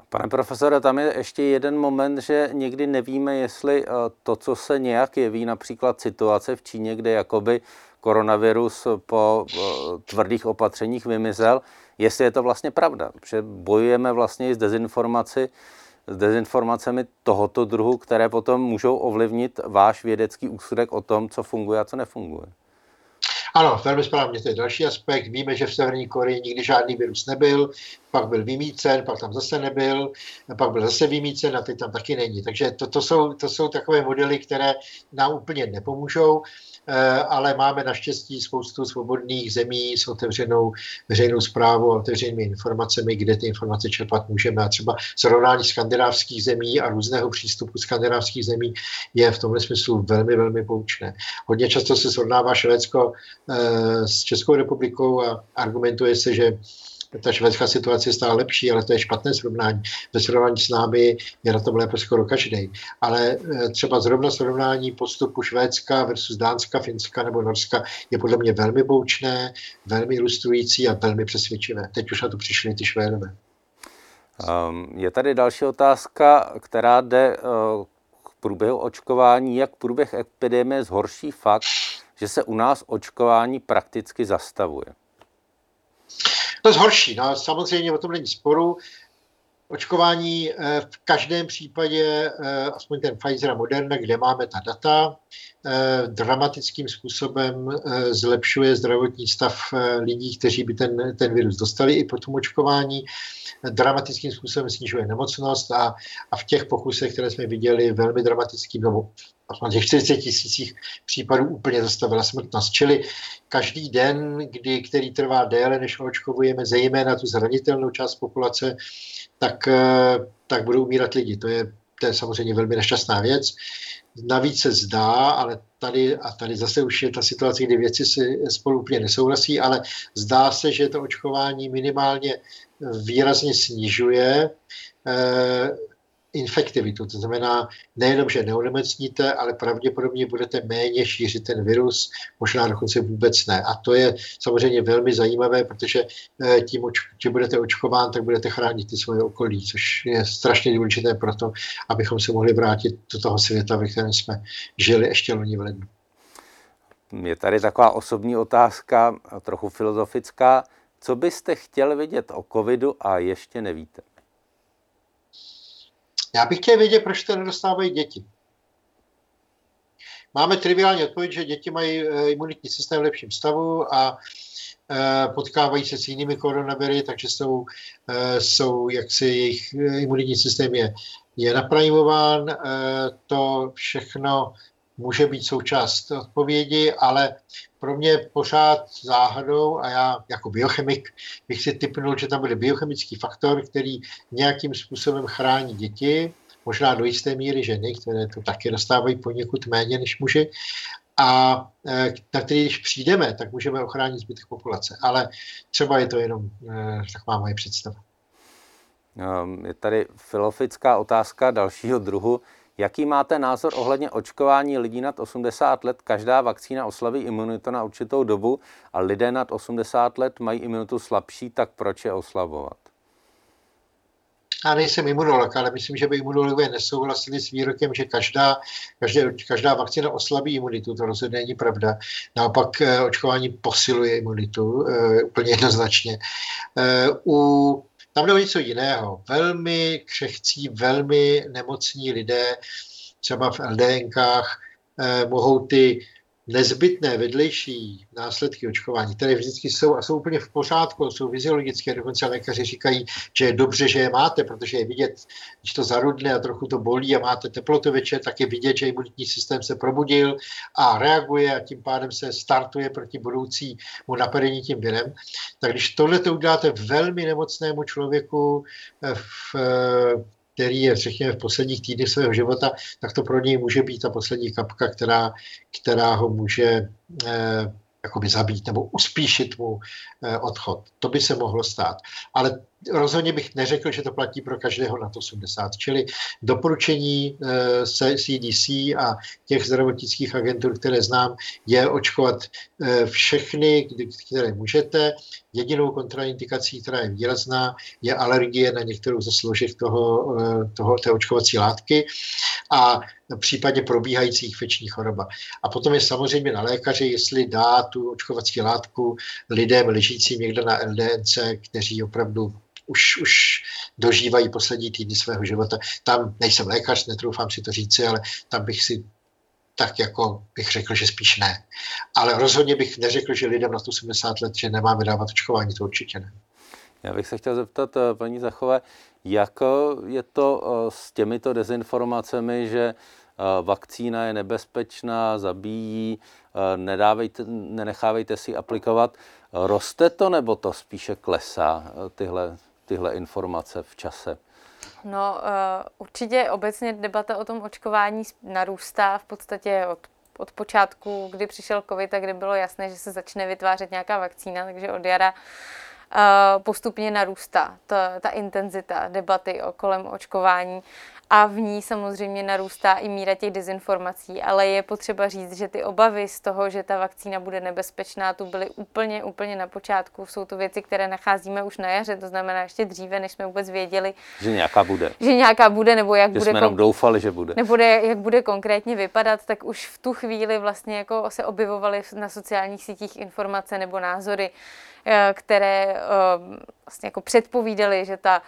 Pane profesore, tam je ještě jeden moment, že někdy nevíme, jestli to, co se nějak jeví, například situace v Číně, kde jakoby koronavirus po tvrdých opatřeních vymizel, jestli je to vlastně pravda. Protože bojujeme vlastně i s dezinformací, s dezinformacemi tohoto druhu, které potom můžou ovlivnit váš vědecký úsudek o tom, co funguje a co nefunguje. Ano, velmi správně, to je další aspekt. Víme, že v Severní Koreji nikdy žádný virus nebyl, pak byl vymýcen, pak tam zase nebyl, pak byl zase vymýcen a teď tam taky není. Takže to, to, jsou, to jsou takové modely, které nám úplně nepomůžou, ale máme naštěstí spoustu svobodných zemí s otevřenou veřejnou zprávou a otevřenými informacemi, kde ty informace čerpat můžeme. A třeba srovnání skandinávských zemí a různého přístupu skandinávských zemí je v tomhle smyslu velmi, velmi poučné. Hodně často se srovnává Švédsko s Českou republikou a argumentuje se, že ta švédská situace je stále lepší, ale to je špatné srovnání. Ve srovnání s námi je na tom lépe skoro každý. Ale třeba zrovna srovnání postupu Švédska versus Dánska, Finska nebo Norska je podle mě velmi poučné, velmi ilustrující a velmi přesvědčivé. Teď už na to přišly ty Švédové. Um, je tady další otázka, která jde uh, k průběhu očkování. Jak průběh epidemie zhorší fakt, že se u nás očkování prakticky zastavuje? To zhorší. No, samozřejmě o tom není sporu. Očkování v každém případě, aspoň ten Pfizer a Moderna, kde máme ta data, dramatickým způsobem zlepšuje zdravotní stav lidí, kteří by ten, ten virus dostali i po tom očkování. Dramatickým způsobem snižuje nemocnost a, a v těch pokusech, které jsme viděli, velmi dramatickým nebo aspoň těch čtyřicet tisících případů úplně zastavila smrtnost. Čili každý den, kdy, který trvá déle, než očkovujeme, zejména tu zranitelnou část populace, tak, tak budou umírat lidi. To je, to je samozřejmě velmi nešťastná věc. Navíc se zdá, ale tady a tady zase už je ta situace, kdy věci si spolu úplně nesouhlasí, ale zdá se, že to očkování minimálně výrazně snižuje eh, infektivitu. To znamená, nejenom, že neonemocníte, ale pravděpodobně budete méně šířit ten virus, možná dokonce vůbec ne. A to je samozřejmě velmi zajímavé, protože tím, že budete očkován, tak budete chránit ty svoje okolí, což je strašně důležité pro to, abychom se mohli vrátit do toho světa, ve kterém jsme žili ještě loni v lednu. Je tady taková osobní otázka, trochu filozofická. Co byste chtěl vidět o covidu a ještě nevíte? Já bych chtěl vědět, proč to nedostávají děti. Máme triviální odpověď, že děti mají imunitní systém v lepším stavu a potkávají se s jinými koronaviry, takže jsou, jsou jaksi jejich imunitní systém je, je naprimován. To všechno může být součást odpovědi, ale pro mě pořád záhadou, a já jako biochemik bych si tipnul, že tam bude biochemický faktor, který nějakým způsobem chrání děti, možná do jisté míry ženy, které to taky dostávají poněkud méně než muži, a na který, když přijdeme, tak můžeme ochránit zbytek populace. Ale třeba je to jenom taková moje představa. Je tady filozofická otázka dalšího druhu. Jaký máte názor ohledně očkování lidí nad osmdesát let? Každá vakcína oslabí imunitu na určitou dobu a lidé nad osmdesát let mají imunitu slabší, tak proč je oslabovat? Já nejsem imunolog, ale myslím, že by imunologové nesouhlasili s výrokem, že každá, každá, každá vakcina oslabí imunitu. To rozhodně není pravda. Naopak očkování posiluje imunitu úplně jednoznačně. U Tam jde o něco jiného. Velmi křehcí, velmi nemocní lidé, třeba v el dé enkách, eh, mohou ty nezbytné vedlejší následky očkování, které vždycky jsou a jsou úplně v pořádku, jsou fyziologické, dokonce lékaři říkají, že je dobře, že je máte, protože je vidět, když to zarudne a trochu to bolí a máte teplotu večer, tak je vidět, že imunitní systém se probudil a reaguje a tím pádem se startuje proti budoucímu napadení tím virem. Tak když tohle to uděláte velmi nemocnému člověku v který je, řekněme, v posledních týdnech svého života, tak to pro něj může být ta poslední kapka, která, která ho může eh, jakoby zabít nebo uspíšit mu eh, odchod. To by se mohlo stát. Ale rozhodně bych neřekl, že to platí pro každého nad osmdesát. Čili doporučení eh, C D C a těch zdravotnických agentur, které znám, je očkovat eh, všechny, které můžete. Jedinou kontraindikací, která je výrazná, je alergie na některou ze složek toho, toho, té očkovací látky a případně probíhající infekční choroba. A potom je samozřejmě na lékaři, jestli dá tu očkovací látku lidem ležícím někde na el dé en cé, kteří opravdu už, už dožívají poslední týdny svého života. Tam nejsem lékař, netroufám si to říci, ale tam bych si tak jako bych řekl, že spíš ne. Ale rozhodně bych neřekl, že lidem na osmdesát let, že nemáme dávat očkování, to určitě ne. Já bych se chtěl zeptat, paní Zachové, jak je to s těmito dezinformacemi, že vakcína je nebezpečná, zabíjí, nedávejte, nenechávejte si aplikovat. Roste to, nebo to spíše klesá, tyhle, tyhle informace v čase? No, určitě obecně debata o tom očkování narůstá v podstatě od, od počátku, kdy přišel covid a kdy bylo jasné, že se začne vytvářet nějaká vakcína, takže od jara postupně narůstá ta, ta intenzita debaty kolem očkování a v ní samozřejmě narůstá i míra těch dezinformací, ale je potřeba říct, že ty obavy z toho, že ta vakcína bude nebezpečná, tu byly úplně, úplně na počátku. Jsou to věci, které nacházíme už na jaře, to znamená ještě dříve, než jsme vůbec věděli, že nějaká bude. Že nějaká bude, nebo jak že bude. Jsme jenom doufali, že bude. Nebo jak bude konkrétně vypadat, tak už v tu chvíli vlastně jako se objevovaly na sociálních sítích informace nebo názory, které vlastně jako předpovídaly, že ta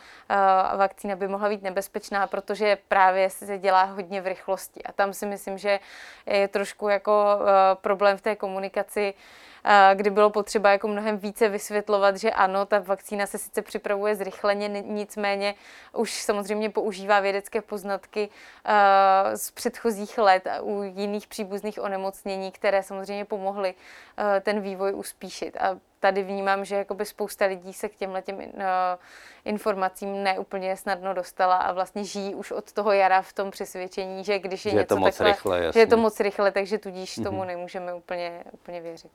vakcína by mohla být nebezpečná, protože právě se dělá hodně v rychlosti. A tam si myslím, že je trošku jako problém v té komunikaci, kdy bylo potřeba jako mnohem více vysvětlovat, že ano, ta vakcína se sice připravuje zrychleně, nicméně už samozřejmě používá vědecké poznatky z předchozích let a u jiných příbuzných onemocnění, které samozřejmě pomohly ten vývoj uspíšit. A tady vnímám, že jakoby spousta lidí se k těmhletěm informacím neúplně snadno dostala a vlastně žijí už od toho jara v tom přesvědčení, že když je, že něco takhle, rychle, že je to moc rychle, takže tudíž tomu mm-hmm. nemůžeme úplně, úplně věřit.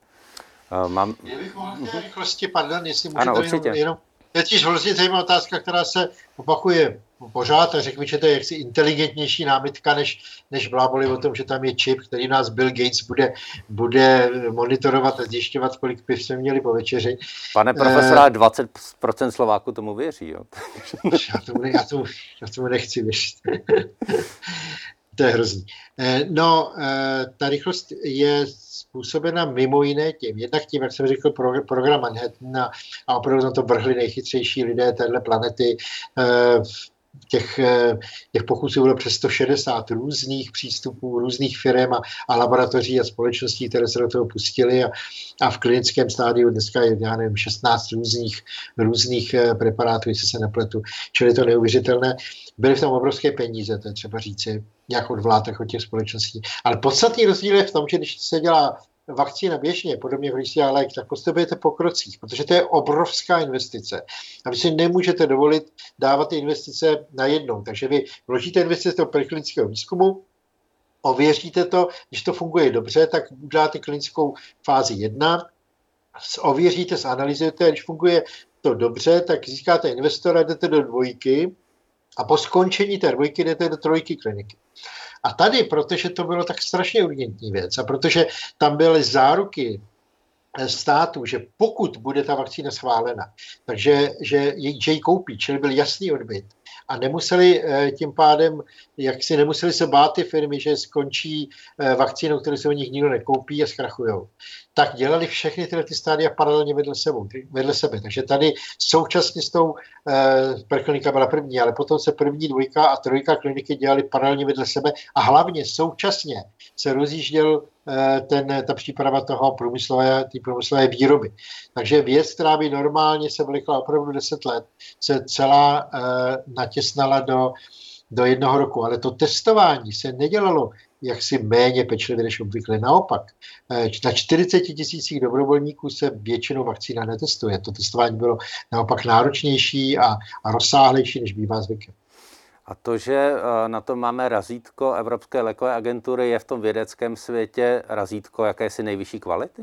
Uh, mám... Já bych mohl v té rychlosti, pardon, jestli můžu ano, to jenom, jenom... Je to hrozně zajímavá otázka, která se opakuje pořád a řekl, že to je jaksi inteligentnější námitka, než, než bláboli o tom, že tam je čip, který nás Bill Gates bude, bude monitorovat a zjišťovat, kolik piv jsme měli po večeři. Pane profesora, eh, dvacet procent Slováků tomu věří, jo? Já tomu, já tomu, já tomu nechci věřit. To je hrozný. No, ta rychlost je způsobena mimo jiné tím, jednak tím, jak jsem řekl, pro, program Manhattan a opravdu na to vrhli nejchytřejší lidé téhle planety. Těch, těch pokusů bylo přes sto šedesát různých přístupů, různých firem a, a laboratoří a společností, které se do toho pustily a, a v klinickém stádiu dneska je, já nevím, šestnáct různých, různých preparátů, jestli se nepletu. Čili to neuvěřitelné. Byly v tom obrovské peníze, to je třeba říci. nějak od vlátek od těch společností. Ale podstatný rozdíl je v tom, že když se dělá vakcína běžně, podobně když se dělá lék, tak postupujete po krocích, protože to je obrovská investice. A vy si nemůžete dovolit dávat ty investice najednou. Takže vy vložíte investice do preklinického výzkumu, ověříte to, když to funguje dobře, tak dáte klinickou fázi jedna, ověříte, zanalizujete, když funguje to dobře, tak získáte investora, jdete do dvojky a po skončení té dvojky jdete do trojky kliniky. A tady, protože to bylo tak strašně urgentní věc a protože tam byly záruky státu, že pokud bude ta vakcína schválena, takže že, že ji koupí, čili byl jasný odbyt. A nemuseli tím pádem, jak si nemuseli se bát ty firmy, že skončí vakcínou, kterou se u nich nikdo nekoupí a zkrachujou. Tak dělali všechny tyhle ty stádia paralelně vedle sebe, vedle sebe. Takže tady současně s tou eh, preklinika byla první, ale potom se první dvojka a trojka kliniky dělaly paralelně vedle sebe a hlavně současně se rozjížděl eh, ten, ta příprava toho průmyslové, ty průmyslové výroby. Takže věc, která by normálně se vlekla opravdu deset let, se celá eh, natěsnala do, do jednoho roku. Ale to testování se nedělalo jaksi méně pečlivě než obvykle. Naopak, na čtyřicet tisících dobrovolníků se většinou vakcína netestuje. To testování bylo naopak náročnější a, a rozsáhlejší, než bývá zvykem. A to, že na to máme razítko Evropské lékové agentury, je v tom vědeckém světě razítko jakési nejvyšší kvality?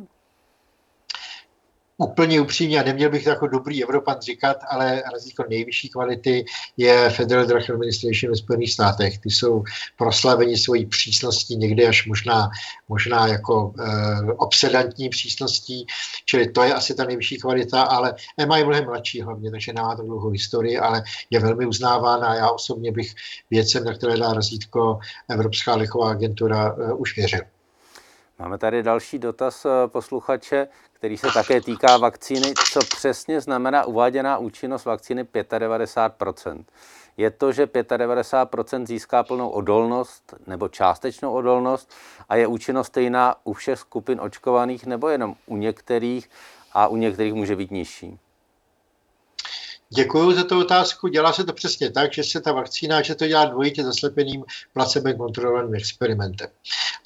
Úplně upřímně, a neměl bych to jako dobrý Evropan říkat, ale razítko nejvyšší kvality je Federal Drug Administration ve Spojených státech. Ty jsou proslaveni svojí přísností, někdy až možná, možná jako e, obsedantní přísností, čili to je asi ta nejvyšší kvalita, ale E M A je mnohem mladší hlavně, takže nemá to dlouhou historii, ale je velmi uznávána a já osobně bych věcem, na které dá razítko Evropská léková agentura, e, už věřil. Máme tady další dotaz posluchače, který se také týká vakcíny. Co přesně znamená uváděná účinnost vakcíny devadesát pět procent? Je to, že devadesát pět procent získá plnou odolnost nebo částečnou odolnost a je účinnost stejná u všech skupin očkovaných nebo jenom u některých a u některých může být nižší? Děkuju za tu otázku. Dělá se to přesně tak, že se ta vakcína, že to dělá dvojitě zaslepeným placebem kontrolovaným experimentem.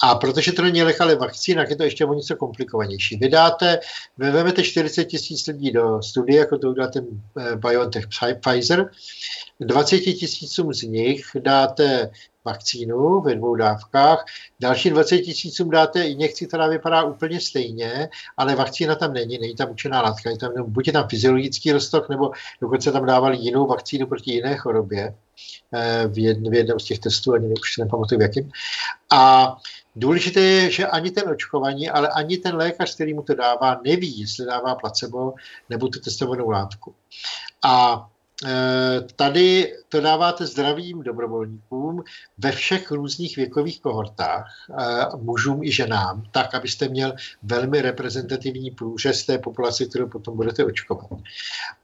A protože to není lékale vakcína, je to ještě o něco komplikovanější. Vydáte, vezmete čtyřicet tisíc lidí do studie, jako to udělá ten BioNTech Pfizer, dvacet tisícům z nich dáte vakcínu ve dvou dávkách, další dvacet tisícům dáte injekci, která vypadá úplně stejně, ale vakcína tam není, není tam účinná látka, je tam, buď je tam fyziologický roztok, nebo dokonce tam dávali jinou vakcínu proti jiné chorobě v jednom z těch testů, ani už si nepamatuju v jakým. A důležité je, že ani ten očkovaný, ale ani ten lékař, který mu to dává, neví, jestli dává placebo nebo tu testovanou látku. A tady to dáváte zdravým dobrovolníkům ve všech různých věkových kohortách, mužům i ženám, tak, abyste měl velmi reprezentativní průřez té populace, kterou potom budete očkovat.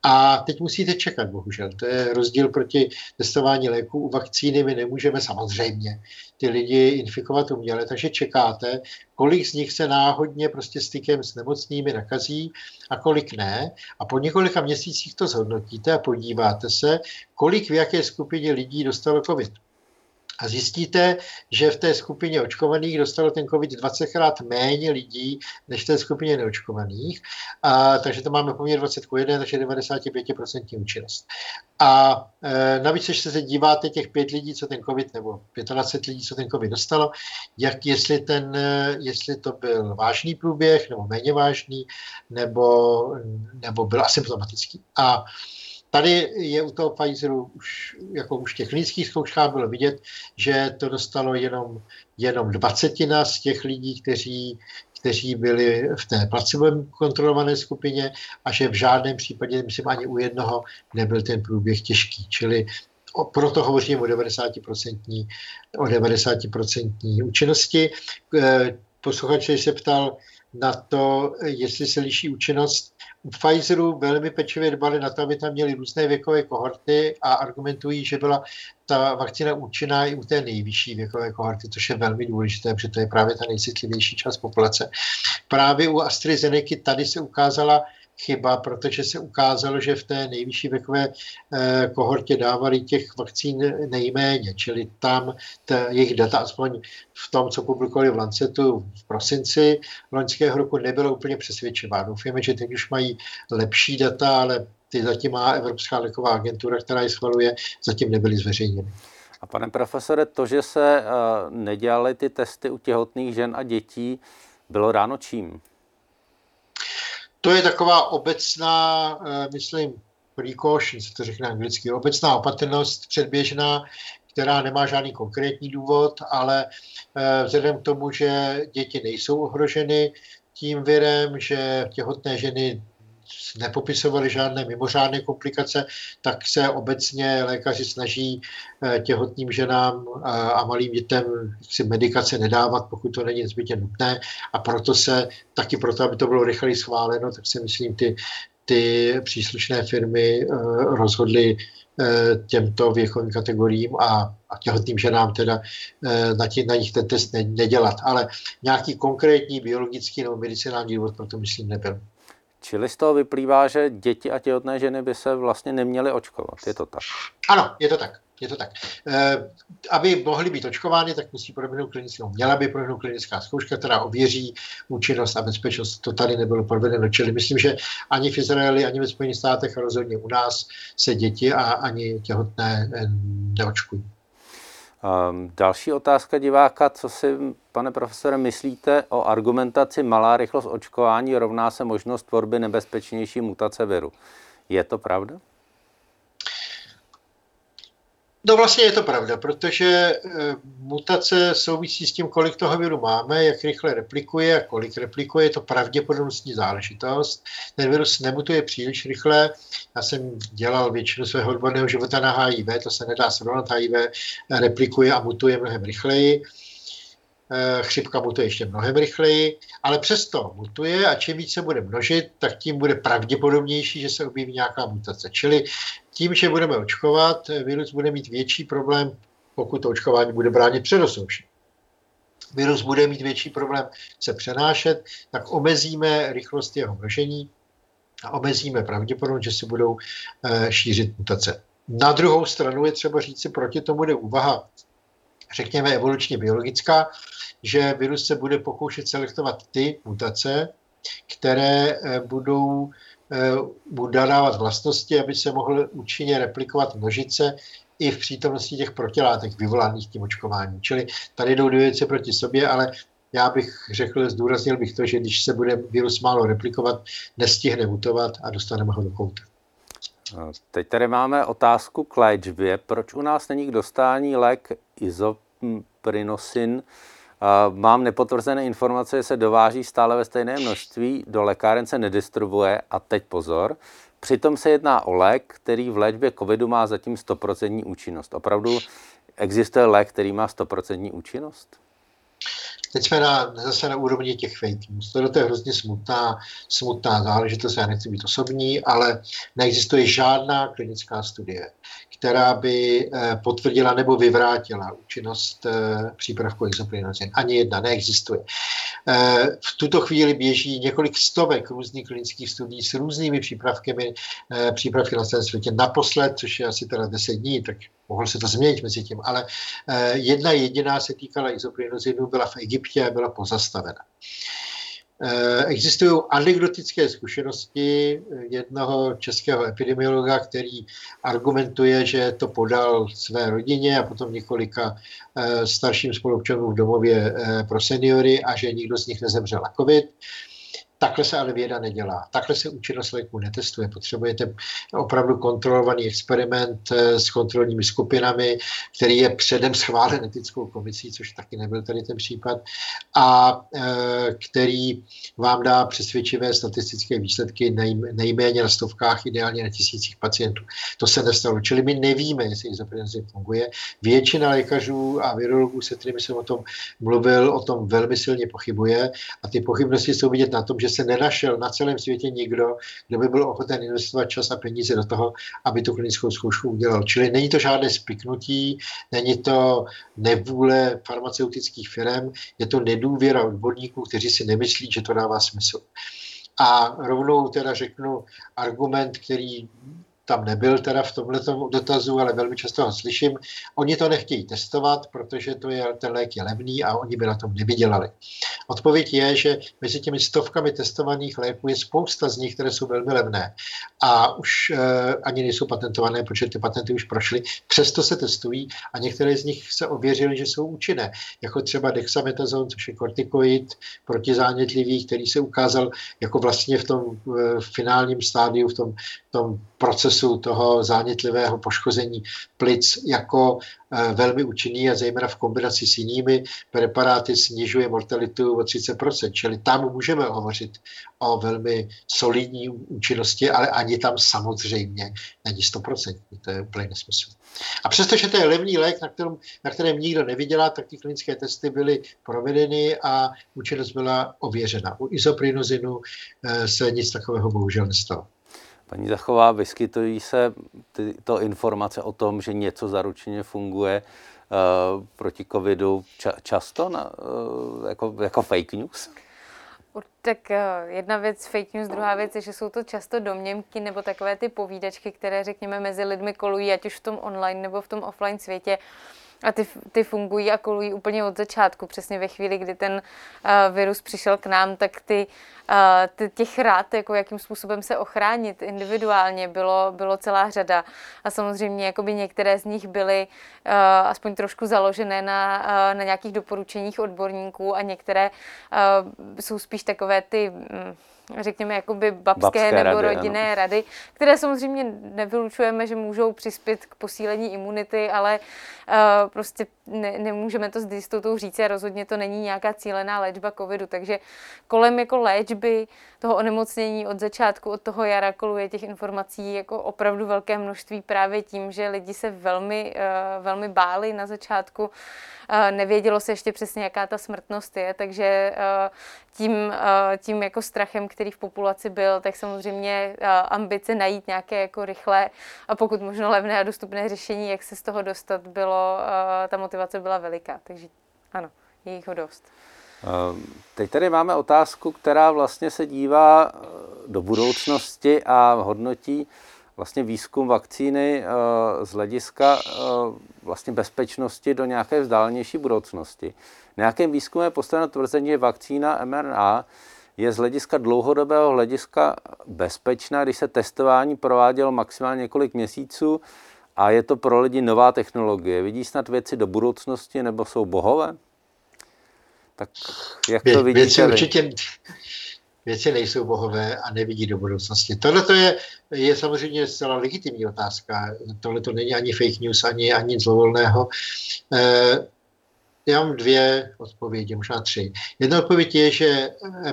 A teď musíte čekat, bohužel. To je rozdíl proti testování léků. U vakcíny my nemůžeme samozřejmě ty lidi infikovat uměle, takže čekáte, kolik z nich se náhodně prostě stykem s nemocnými nakazí a kolik ne. A po několika měsících to zhodnotíte a podíváte se, kolik v jaké skupině lidí dostalo COVID. A zjistíte, že v té skupině očkovaných dostalo ten COVID dvacetkrát méně lidí, než v té skupině neočkovaných. A, takže to máme poměr dvacet ku jedné, takže devadesát pět procent účinnost. A e, navíc, když se díváte těch pět lidí, co ten COVID, nebo dvacet pět lidí, co ten COVID dostalo, jak jestli, ten, jestli to byl vážný průběh, nebo méně vážný, nebo, nebo byl asymptomatický. A tady je u toho Pfizeru už, jako už v těch klinických zkouškách bylo vidět, že to dostalo jenom, jenom dvacetina z těch lidí, kteří, kteří byli v té placebo kontrolované skupině a že v žádném případě, myslím, ani u jednoho nebyl ten průběh těžký. Čili o, proto hovořím o devadesáti procentní, o devadesáti procentní účinnosti. Posluchač se ptal na to, jestli se liší účinnost. U Pfizeru velmi pečlivě dbali na to, aby tam měli různé věkové kohorty a argumentují, že byla ta vakcína účinná i u té nejvyšší věkové kohorty, což je velmi důležité, protože to je právě ta nejcitlivější část populace. Právě u AstraZeneca tady se ukázala chyba, protože se ukázalo, že v té nejvyšší věkové kohortě dávali těch vakcín nejméně, čili tam t- jejich data, aspoň v tom, co publikovali v Lancetu v prosinci loňského roku, nebylo úplně přesvědčivá. Doufujeme, že teď už mají lepší data, ale ty zatím má Evropská léková agentura, která ji schvaluje, zatím nebyly zveřejněny. A pane profesore, to, že se uh, nedělaly ty testy u těhotných žen a dětí, bylo ráno čím? To je taková obecná, uh, myslím, precaution, se to řekne anglicky, obecná opatrnost předběžná, která nemá žádný konkrétní důvod, ale uh, vzhledem k tomu, že děti nejsou ohroženy tím virem, že těhotné ženy nepopisovaly žádné mimořádné komplikace, tak se obecně lékaři snaží těhotným ženám a malým dětem si medikace nedávat, pokud to není zbytně nutné, a proto se taky proto, aby to bylo rychleji schváleno, tak si myslím, ty, ty příslušné firmy rozhodly těmto věkovým kategoriím a, a těhotným ženám teda na, tě, na nich ten test ne, nedělat. Ale nějaký konkrétní biologický nebo medicinální důvod proto myslím nebyl. Čili z toho vyplývá, že děti a těhotné ženy by se vlastně neměly očkovat. Je to tak? Ano, je to tak. Je to tak. E, aby mohly být očkovány, tak musí proběhnout klinická, měla by proběhnout klinická zkouška, která ověří účinnost a bezpečnost. To tady nebylo provedeno. Čili myslím, že ani v Izraeli, ani ve Spojených státech a rozhodně u nás se děti a ani těhotné neočkují. Um, další otázka diváka, co si, pane profesore, myslíte o argumentaci malá rychlost očkování rovná se možnost tvorby nebezpečnější mutace viru. Je to pravda? No vlastně je to pravda, protože mutace souvisí s tím, kolik toho viru máme, jak rychle replikuje a kolik replikuje, je to pravděpodobnostní záležitost. Ten virus nemutuje příliš rychle. Já jsem dělal většinu svého odborného života na H I V, to se nedá srovnat, H I V replikuje a mutuje mnohem rychleji. Chřipka mutuje ještě mnohem rychleji, ale přesto mutuje a čím více bude množit, tak tím bude pravděpodobnější, že se objeví nějaká mutace. Čili tím, že budeme očkovat, virus bude mít větší problém, pokud to očkování bude bránit před osoušení. Virus bude mít větší problém se přenášet, tak omezíme rychlost jeho množení a omezíme pravděpodobnost, že se budou šířit mutace. Na druhou stranu je třeba říci, proti tomu jde úvaha, řekněme, evolučně biologická, že virus se bude pokoušet selektovat ty mutace, které budou mu dávat vlastnosti, aby se mohl účinně replikovat, množit se i v přítomnosti těch protilátek vyvolaných tím očkováním. Čili tady jdou dvě věci proti sobě, ale já bych řekl, zdůraznil bych to, že když se bude virus málo replikovat, nestihne mutovat a dostaneme ho do kouta. Teď tady máme otázku k léčbě. Proč u nás není k dostání lék izoprinosin? Mám nepotvrzené informace, že se dováží stále ve stejné množství, do lékáren se nedistribuuje a teď pozor. Přitom se jedná o lék, který v léčbě covidu má zatím sto procent účinnost. Opravdu existuje lék, který má sto procent účinnost? Teď jsme na, zase na úrovni těch fake news. To je hrozně smutná, smutná záležitost, já nechci být osobní, ale neexistuje žádná klinická studie, která by potvrdila nebo vyvrátila účinnost přípravku izoprinosin. Ani jedna neexistuje. V tuto chvíli běží několik stovek různých klinických studií s různými přípravkami, přípravky na celém světě. Naposled, což je asi teda deset dní, tak mohlo se to změnit mezi tím, ale jedna jediná se týkala izoprinozinu, byla v Egyptě a byla pozastavena. Existují anekdotické zkušenosti jednoho českého epidemiologa, který argumentuje, že to podal své rodině a potom několika starším spoluobčanům v domově pro seniory a že nikdo z nich nezemřel na covid. Takhle se ale věda nedělá. Takhle se účinnost léku netestuje. Potřebujete opravdu kontrolovaný experiment s kontrolními skupinami, který je předem schválen etickou komisí, což taky nebyl tady ten případ, a který vám dá přesvědčivé statistické výsledky nejméně na stovkách, ideálně na tisících pacientů. To se nestalo. Čili my nevíme, jestli izoprinosin funguje. Většina lékařů a virologů, se kterými jsem o tom mluvil, o tom velmi silně pochybuje a ty pochybnosti jsou vidět na tom, že se nenašel na celém světě nikdo, kdo by byl ochoten investovat čas a peníze do toho, aby tu klinickou zkoušku udělal. Čili není to žádné spiknutí, není to nevůle farmaceutických firem, je to nedůvěra odborníků, kteří si nemyslí, že to dává smysl. A rovnou teda řeknu argument, který tam nebyl teda v tomhletom dotazu, ale velmi často ho slyším. Oni to nechtějí testovat, protože to je, ten lék je levný a oni by na tom nevydělali. Odpověď je, že mezi těmi stovkami testovaných léků je spousta z nich, které jsou velmi levné a už eh, ani nejsou patentované, protože ty patenty už prošly, přesto se testují a některé z nich se ověřily, že jsou účinné, jako třeba dexametazon, což je kortikoid protizánětlivý, který se ukázal jako vlastně v tom eh, finálním stádiu, v tom, v tom procesu toho zánětlivého poškození plic jako e, velmi účinný a zejména v kombinaci s jinými preparáty snižuje mortalitu o třicet procent. Čili tam můžeme hovořit o velmi solidní účinnosti, ale ani tam samozřejmě není sto procent. To je úplně nesmysl. A přestože to je levný lék, na kterém, na kterém nikdo nevydělá, tak ty klinické testy byly provedeny a účinnost byla ověřena. U izoprinozinu e, se nic takového bohužel nestalo. Paní Zachová, vyskytují se tyto informace o tom, že něco zaručeně funguje uh, proti covidu ča- často na, uh, jako, jako fake news? Tak jedna věc fake news, druhá věc je, že jsou to často domněnky nebo takové ty povídačky, které, řekněme, mezi lidmi kolují, ať už v tom online nebo v tom offline světě. A ty, ty fungují a kolují úplně od začátku. Přesně ve chvíli, kdy ten uh, virus přišel k nám, tak ty, uh, ty, těch rád, jako jakým způsobem se ochránit individuálně, bylo, bylo celá řada. A samozřejmě jakoby některé z nich byly uh, aspoň trošku založené na, uh, na nějakých doporučeních odborníků a některé uh, jsou spíš takové ty... Mm, řekněme, jakoby babské, babské nebo rady, rodinné ano. rady, které samozřejmě nevylučujeme, že můžou přispět k posílení imunity, ale uh, prostě ne, nemůžeme to s jistotou říct a rozhodně to není nějaká cílená léčba covidu, takže kolem jako léčby toho onemocnění od začátku, od toho jara koluje těch informací jako opravdu velké množství právě tím, že lidi se velmi, uh, velmi báli na začátku, uh, nevědělo se ještě přesně, jaká ta smrtnost je, takže uh, tím, uh, tím jako strachem, který v populaci byl, tak samozřejmě ambice najít nějaké jako rychlé a pokud možno levné a dostupné řešení, jak se z toho dostat, bylo, ta motivace byla veliká, takže ano, je jich dost. Teď tady máme otázku, která vlastně se dívá do budoucnosti a hodnotí vlastně výzkum vakcíny z hlediska vlastně bezpečnosti do nějaké vzdálenější budoucnosti. Na jakém výzkumu je postaveno tvrzení, že vakcína mRNA je z hlediska dlouhodobého hlediska bezpečná, když se testování provádělo maximálně několik měsíců a je to pro lidi nová technologie. Vidí snad věci do budoucnosti nebo jsou bohové? Tak jak to vidíte? Věci určitě věci nejsou bohové a nevidí do budoucnosti. Tohle je, je samozřejmě zcela legitimní otázka. Tohle to není ani fake news, ani, ani nic zlovolného. E- Já mám dvě odpovědi, možná tři. Jedna odpověď je, že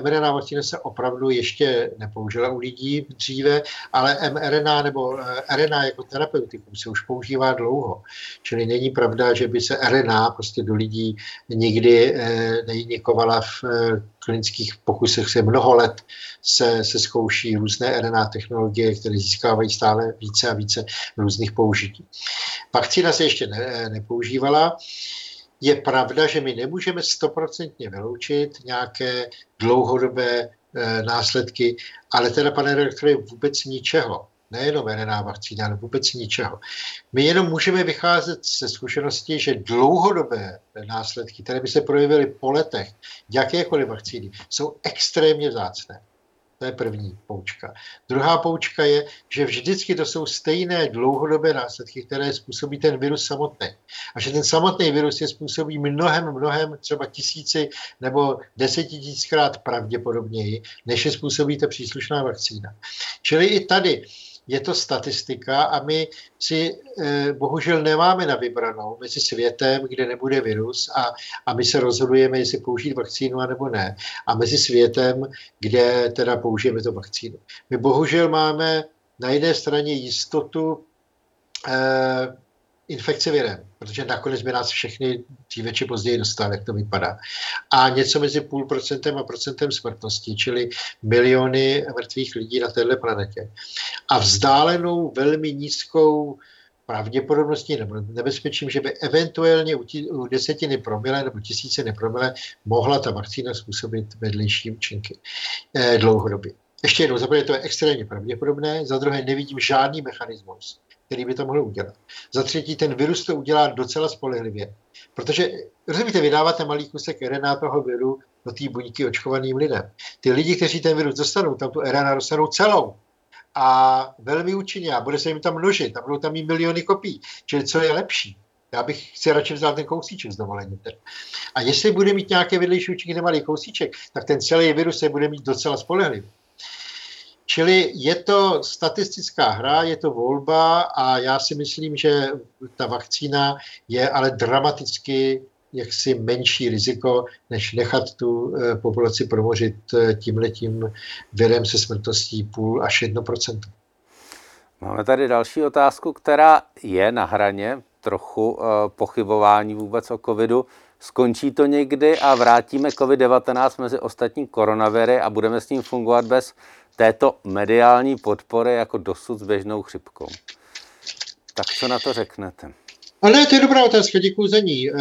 mRNA vakcína se opravdu ještě nepoužila u lidí dříve, ale mRNA nebo R N A jako terapeutikum se už používá dlouho. Čili není pravda, že by se R N A prostě do lidí nikdy neinikovala v klinických pokusech se mnoho let se, se zkouší různé R N A technologie, které získávají stále více a více různých použití. Vakcína se ještě ne, nepoužívala. Je pravda, že my nemůžeme stoprocentně vyloučit nějaké dlouhodobé e, následky, ale teda, pane redaktore, vůbec ničeho. Nejenom R N A vakcína, ale vůbec ničeho. My jenom můžeme vycházet ze zkušenosti, že dlouhodobé následky, které by se projevily po letech, jakékoliv vakcíny, jsou extrémně vzácné. To je první poučka. Druhá poučka je, že vždycky to jsou stejné dlouhodobé následky, které způsobí ten virus samotný. A že ten samotný virus je způsobí mnohem, mnohem třeba tisíci nebo desetitisíckrát pravděpodobněji, než je způsobí ta příslušná vakcína. Čili i tady je to statistika a my si eh, bohužel nemáme na vybranou mezi světem, kde nebude virus a, a my se rozhodujeme, jestli použít vakcínu anebo ne. A mezi světem, kde teda použijeme to vakcínu. My bohužel máme na jedné straně jistotu eh, infekce virem, protože nakonec by nás všechny dříve či později dostali, jak to vypadá. A něco mezi půl procentem a procentem smrtnosti, čili miliony mrtvých lidí na této planetě. A vzdálenou velmi nízkou pravděpodobností nebo nebezpečím, že by eventuálně u desetiny promile nebo tisíciny promile mohla ta vakcína způsobit vedlejší účinky dlouhodobě. Ještě jednou, za prvé to je extrémně pravděpodobné, za druhé nevidím žádný mechanismus, který by to mohl udělat. Za třetí, ten virus to udělá docela spolehlivě, protože, rozumíte, vydáváte malý kusek R N A toho viru do té buňky očkovaným lidem. Ty lidi, kteří ten virus dostanou, tam tu R N A dostanou celou a velmi účinně a bude se jim tam množit a budou tam i miliony kopií, čili co je lepší. Já bych si radši vzal ten kousíček s dovolením. A jestli bude mít nějaké vedlejší účinky, nemalý kousíček, tak ten celý virus se bude mít docela spolehlivě. Čili je to statistická hra, je to volba a já si myslím, že ta vakcína je ale dramaticky jaksi menší riziko, než nechat tu populaci promořit tímhletím virem se smrtností půl až jedno procento. Máme tady další otázku, která je na hraně trochu pochybování vůbec o covidu. Skončí to někdy a vrátíme covid devatenáct mezi ostatní koronaviry a budeme s ním fungovat bez této mediální podpory jako dosud s běžnou chřipkou. Tak co na to řeknete? Ale to je dobrá otázka, děkuji za ní. E,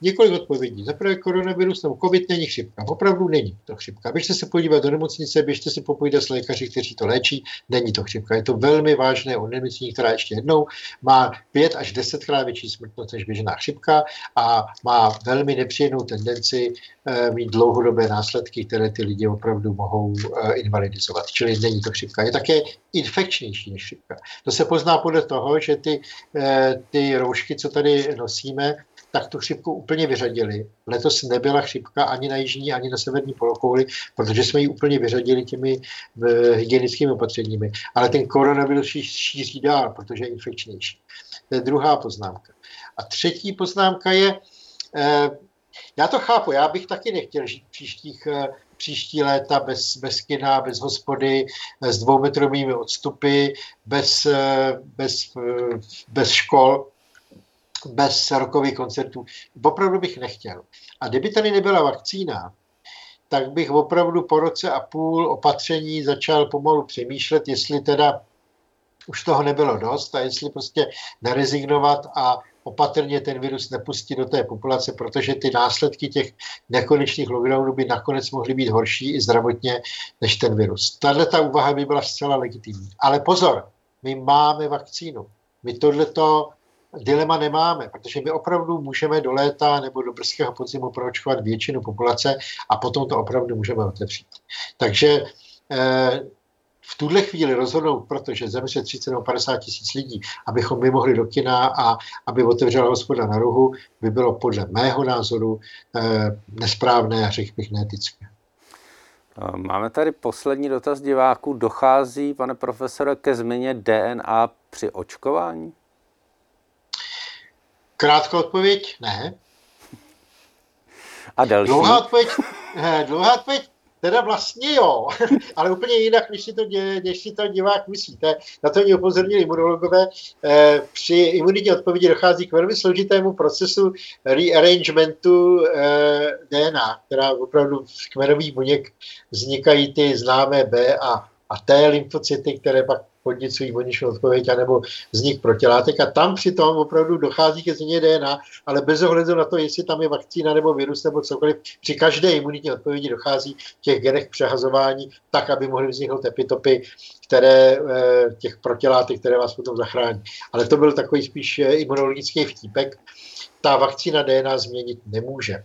několik odpovědí. Za prvé koronavirus nebo covid není chřipka. Opravdu není to chřipka. Běžte se podívat do nemocnice, běžte se popovídat s lékaři, kteří to léčí. Není to chřipka. Je to velmi vážné onemocnění, která ještě jednou má pět až desetkrát větší smrtnost než běžná chřipka a má velmi nepříjemnou tendenci e, mít dlouhodobé následky, které ty lidi opravdu mohou e, invalidizovat. Čili není to chřipka. Je také infekčnější než chřipka. To se pozná podle toho, že ty, e, ty roušky, co tady nosíme, tak tu chřipku úplně vyřadili. Letos nebyla chřipka ani na jižní, ani na severní polokouli, protože jsme ji úplně vyřadili těmi e, hygienickými opatřeními. Ale ten koronavirus šíří dál, protože je infekčnější. To je druhá poznámka. A třetí poznámka je, e, já to chápu, já bych taky nechtěl žít příštích e, příští léta bez, bez kina, bez hospody, s dvoumetrovými odstupy, bez, bez, bez škol, bez rokových koncertů. Opravdu bych nechtěl. A kdyby tady nebyla vakcína, tak bych opravdu po roce a půl opatření začal pomalu přemýšlet, jestli teda už toho nebylo dost a jestli prostě nerezignovat a opatrně ten virus nepustí do té populace, protože ty následky těch nekonečných lockdownů by nakonec mohly být horší i zdravotně než ten virus. Tahle ta úvaha by byla zcela legitimní. Ale pozor, my máme vakcínu. My tohleto dilema nemáme, protože my opravdu můžeme do léta nebo do brzkého podzimu proočkovat většinu populace a potom to opravdu můžeme otevřít. Takže eh, v tuhle chvíli rozhodnou, protože zemře třicet nebo padesát tisíc lidí, abychom my mohli do kina a aby otevřela hospoda na rohu, by bylo podle mého názoru eh, nesprávné a řekl bych neetické. Máme tady poslední dotaz diváků. Dochází, pane profesore, ke změně D N A při očkování? Krátká odpověď? Ne. A další? Dlouhá odpověď? Dlouhá odpověď? Teda vlastně jo, ale úplně jinak, než si to, než si to divák myslí. Na to mě upozornili imunologové. Při imunitní odpovědi dochází k velmi složitému procesu rearrangementu D N A, která opravdu v kmenových buněk vznikají ty známé B a, a T lymfocyty, které pak podnicují buněčnou odpověď anebo vznik protilátek. A tam přitom opravdu dochází ke změně D N A, ale bez ohledu na to, jestli tam je vakcína nebo virus nebo cokoliv, při každé imunitní odpovědi dochází v těch genech přehazování tak, aby mohly vzniknout epitopy které, těch protilátek, které vás potom zachrání. Ale to byl takový spíš imunologický vtípek. Ta vakcína D N A změnit nemůže.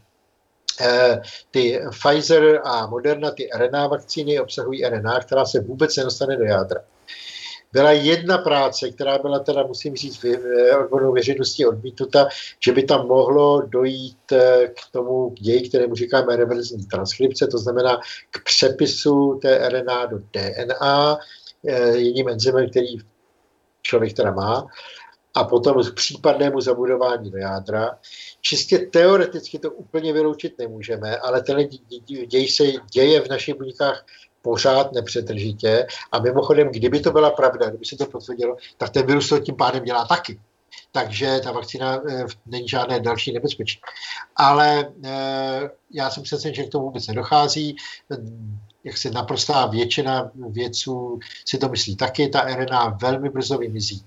Ty Pfizer a Moderna, ty R N A vakcíny obsahují R N A, která se vůbec nedostane do jádra. Byla jedna práce, která byla teda, musím říct, odbornou věřejností odmítnuta, že by tam mohlo dojít k tomu k ději, kterému říkáme reverzní transkripce, to znamená k přepisu té R N A do D N A, jedním enzymem, který člověk teda má, a potom k případnému zabudování do jádra. Čistě teoreticky to úplně vyloučit nemůžeme, ale tenhle děj se děje v našich buňkách pořád nepřetržitě a mimochodem, kdyby to byla pravda, kdyby se to potvrdilo, tak ten virus to tím pádem dělá taky. Takže ta vakcína e, není žádné další nebezpečí. Ale e, já jsem přesvědčen, že k tomu vůbec nedochází. Jak se naprostá většina vědců si to myslí taky, ta R N A velmi brzo vymizí.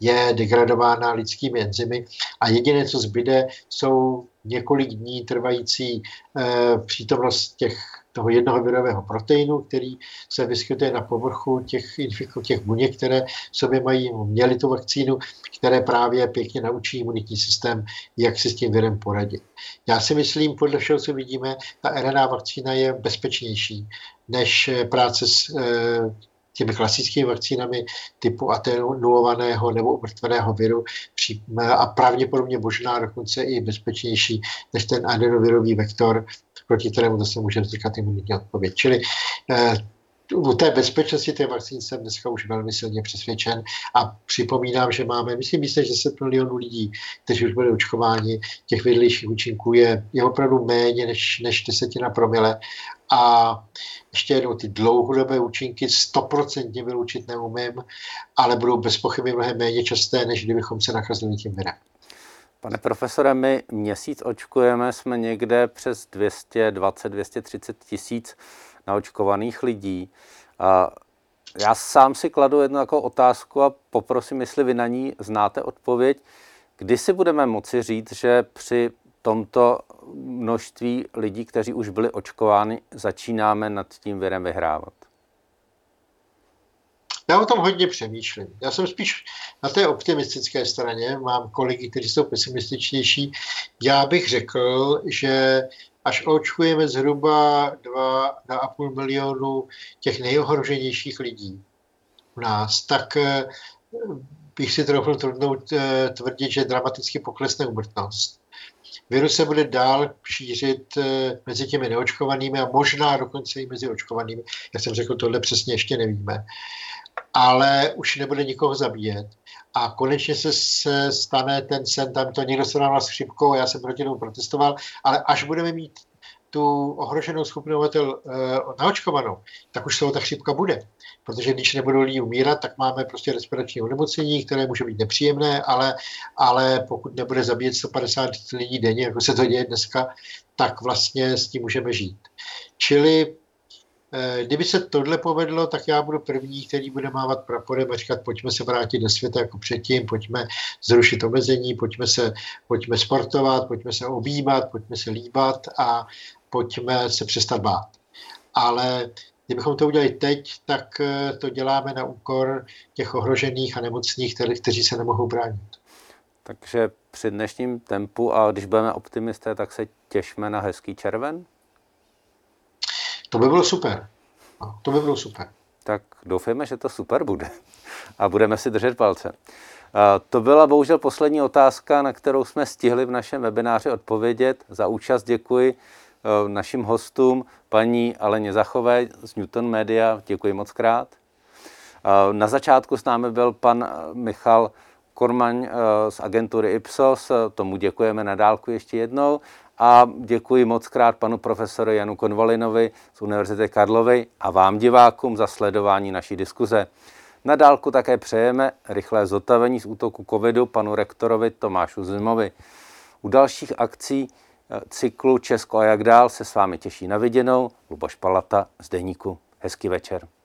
Je degradována lidskými enzymy a jediné, co zbyde, jsou několik dní trvající e, přítomnost těch toho jednoho virového proteinu, který se vyskytuje na povrchu těch infiků, těch buněk, které v sobě mají, měly tu vakcínu, které právě pěkně naučí imunitní systém, jak si s tím virem poradit. Já si myslím, podle všeho, co vidíme, ta R N A vakcína je bezpečnější než práce s těmi klasickými vakcínami typu atenuovaného nebo umrtveného viru a pravděpodobně možná dokonce i bezpečnější než ten adenovirový vektor, proti kterému zase může vznikat imunitní odpověď. Čili eh, u té bezpečnosti té vakcíny jsem dneska už velmi silně přesvědčen a připomínám, že máme, myslím, myslím, že deset milionů lidí, kteří už byli očkováni, těch vedlejších účinků je, je opravdu méně než, než desetina promile. A ještě jednou, ty dlouhodobé účinky stoprocentně vyloučit neumím, ale budou bezpochyby mnohem méně časté, než kdybychom se nakazili tím virem. Pane profesore, my měsíc očkujeme, jsme někde přes dvě stě dvacet až dvě stě třicet tisíc naočkovaných lidí. Já sám si kladu jednu jako otázku a poprosím, jestli vy na ní znáte odpověď. Kdy si budeme moci říct, že při tomto množství lidí, kteří už byli očkováni, začínáme nad tím virem vyhrávat? Já o tom hodně přemýšlím. Já jsem spíš na té optimistické straně, mám kolegy, kteří jsou pesimističnější. Já bych řekl, že až očkujeme zhruba dva a půl milionu těch nejohroženějších lidí u nás, tak bych si trochu trudno tvrdit, že dramaticky poklesne úmrtnost. Virus se bude dál šířit mezi těmi neočkovanými a možná dokonce i mezi očkovanými. Jak jsem řekl, tohle přesně ještě nevíme. Ale už nebude nikoho zabíjet. A konečně se, se stane ten sen, tam to někdo se nám s chřipkou, já jsem proti tomu protestoval, ale až budeme mít tu ohroženou skupinu obyvatel e, naočkovanou, tak už se ta chřipka bude. Protože když nebudou lidi umírat, tak máme prostě respirační onemocnění, které může být nepříjemné, ale, ale pokud nebude zabíjet sto padesát lidí denně, jako se to děje dneska, tak vlastně s tím můžeme žít. Čili kdyby se tohle povedlo, tak já budu první, který bude mávat praporem a říkat, pojďme se vrátit do světa jako předtím, pojďme zrušit omezení, pojďme se, pojďme sportovat, pojďme se objímat, pojďme se líbat a pojďme se přestat bát. Ale kdybychom to udělali teď, tak to děláme na úkor těch ohrožených a nemocných, kteří se nemohou bránit. Takže při dnešním tempu, a když budeme optimisté, tak se těšíme na hezký červen? To by bylo super. To by bylo super. Tak doufejme, že to super bude. A budeme si držet palce. To byla bohužel poslední otázka, na kterou jsme stihli v našem webináři odpovědět. Za účast děkuji našim hostům, paní Aleně Zachové z Newton Media. Děkuji moc krát. Na začátku s námi byl pan Michal Kormaň z agentury Ipsos. Tomu děkujeme na dálku ještě jednou. A děkuji moc krát panu profesoru Janu Konvalinovi z Univerzity Karlovy a vám divákům za sledování naší diskuze. Na dálku také přejeme rychlé zotavení z útoku covidu panu rektorovi Tomášu Zimovi. U dalších akcí cyklu Česko jak dál se s vámi těší na viděnou Luboš Palata z Deníku. Hezký večer.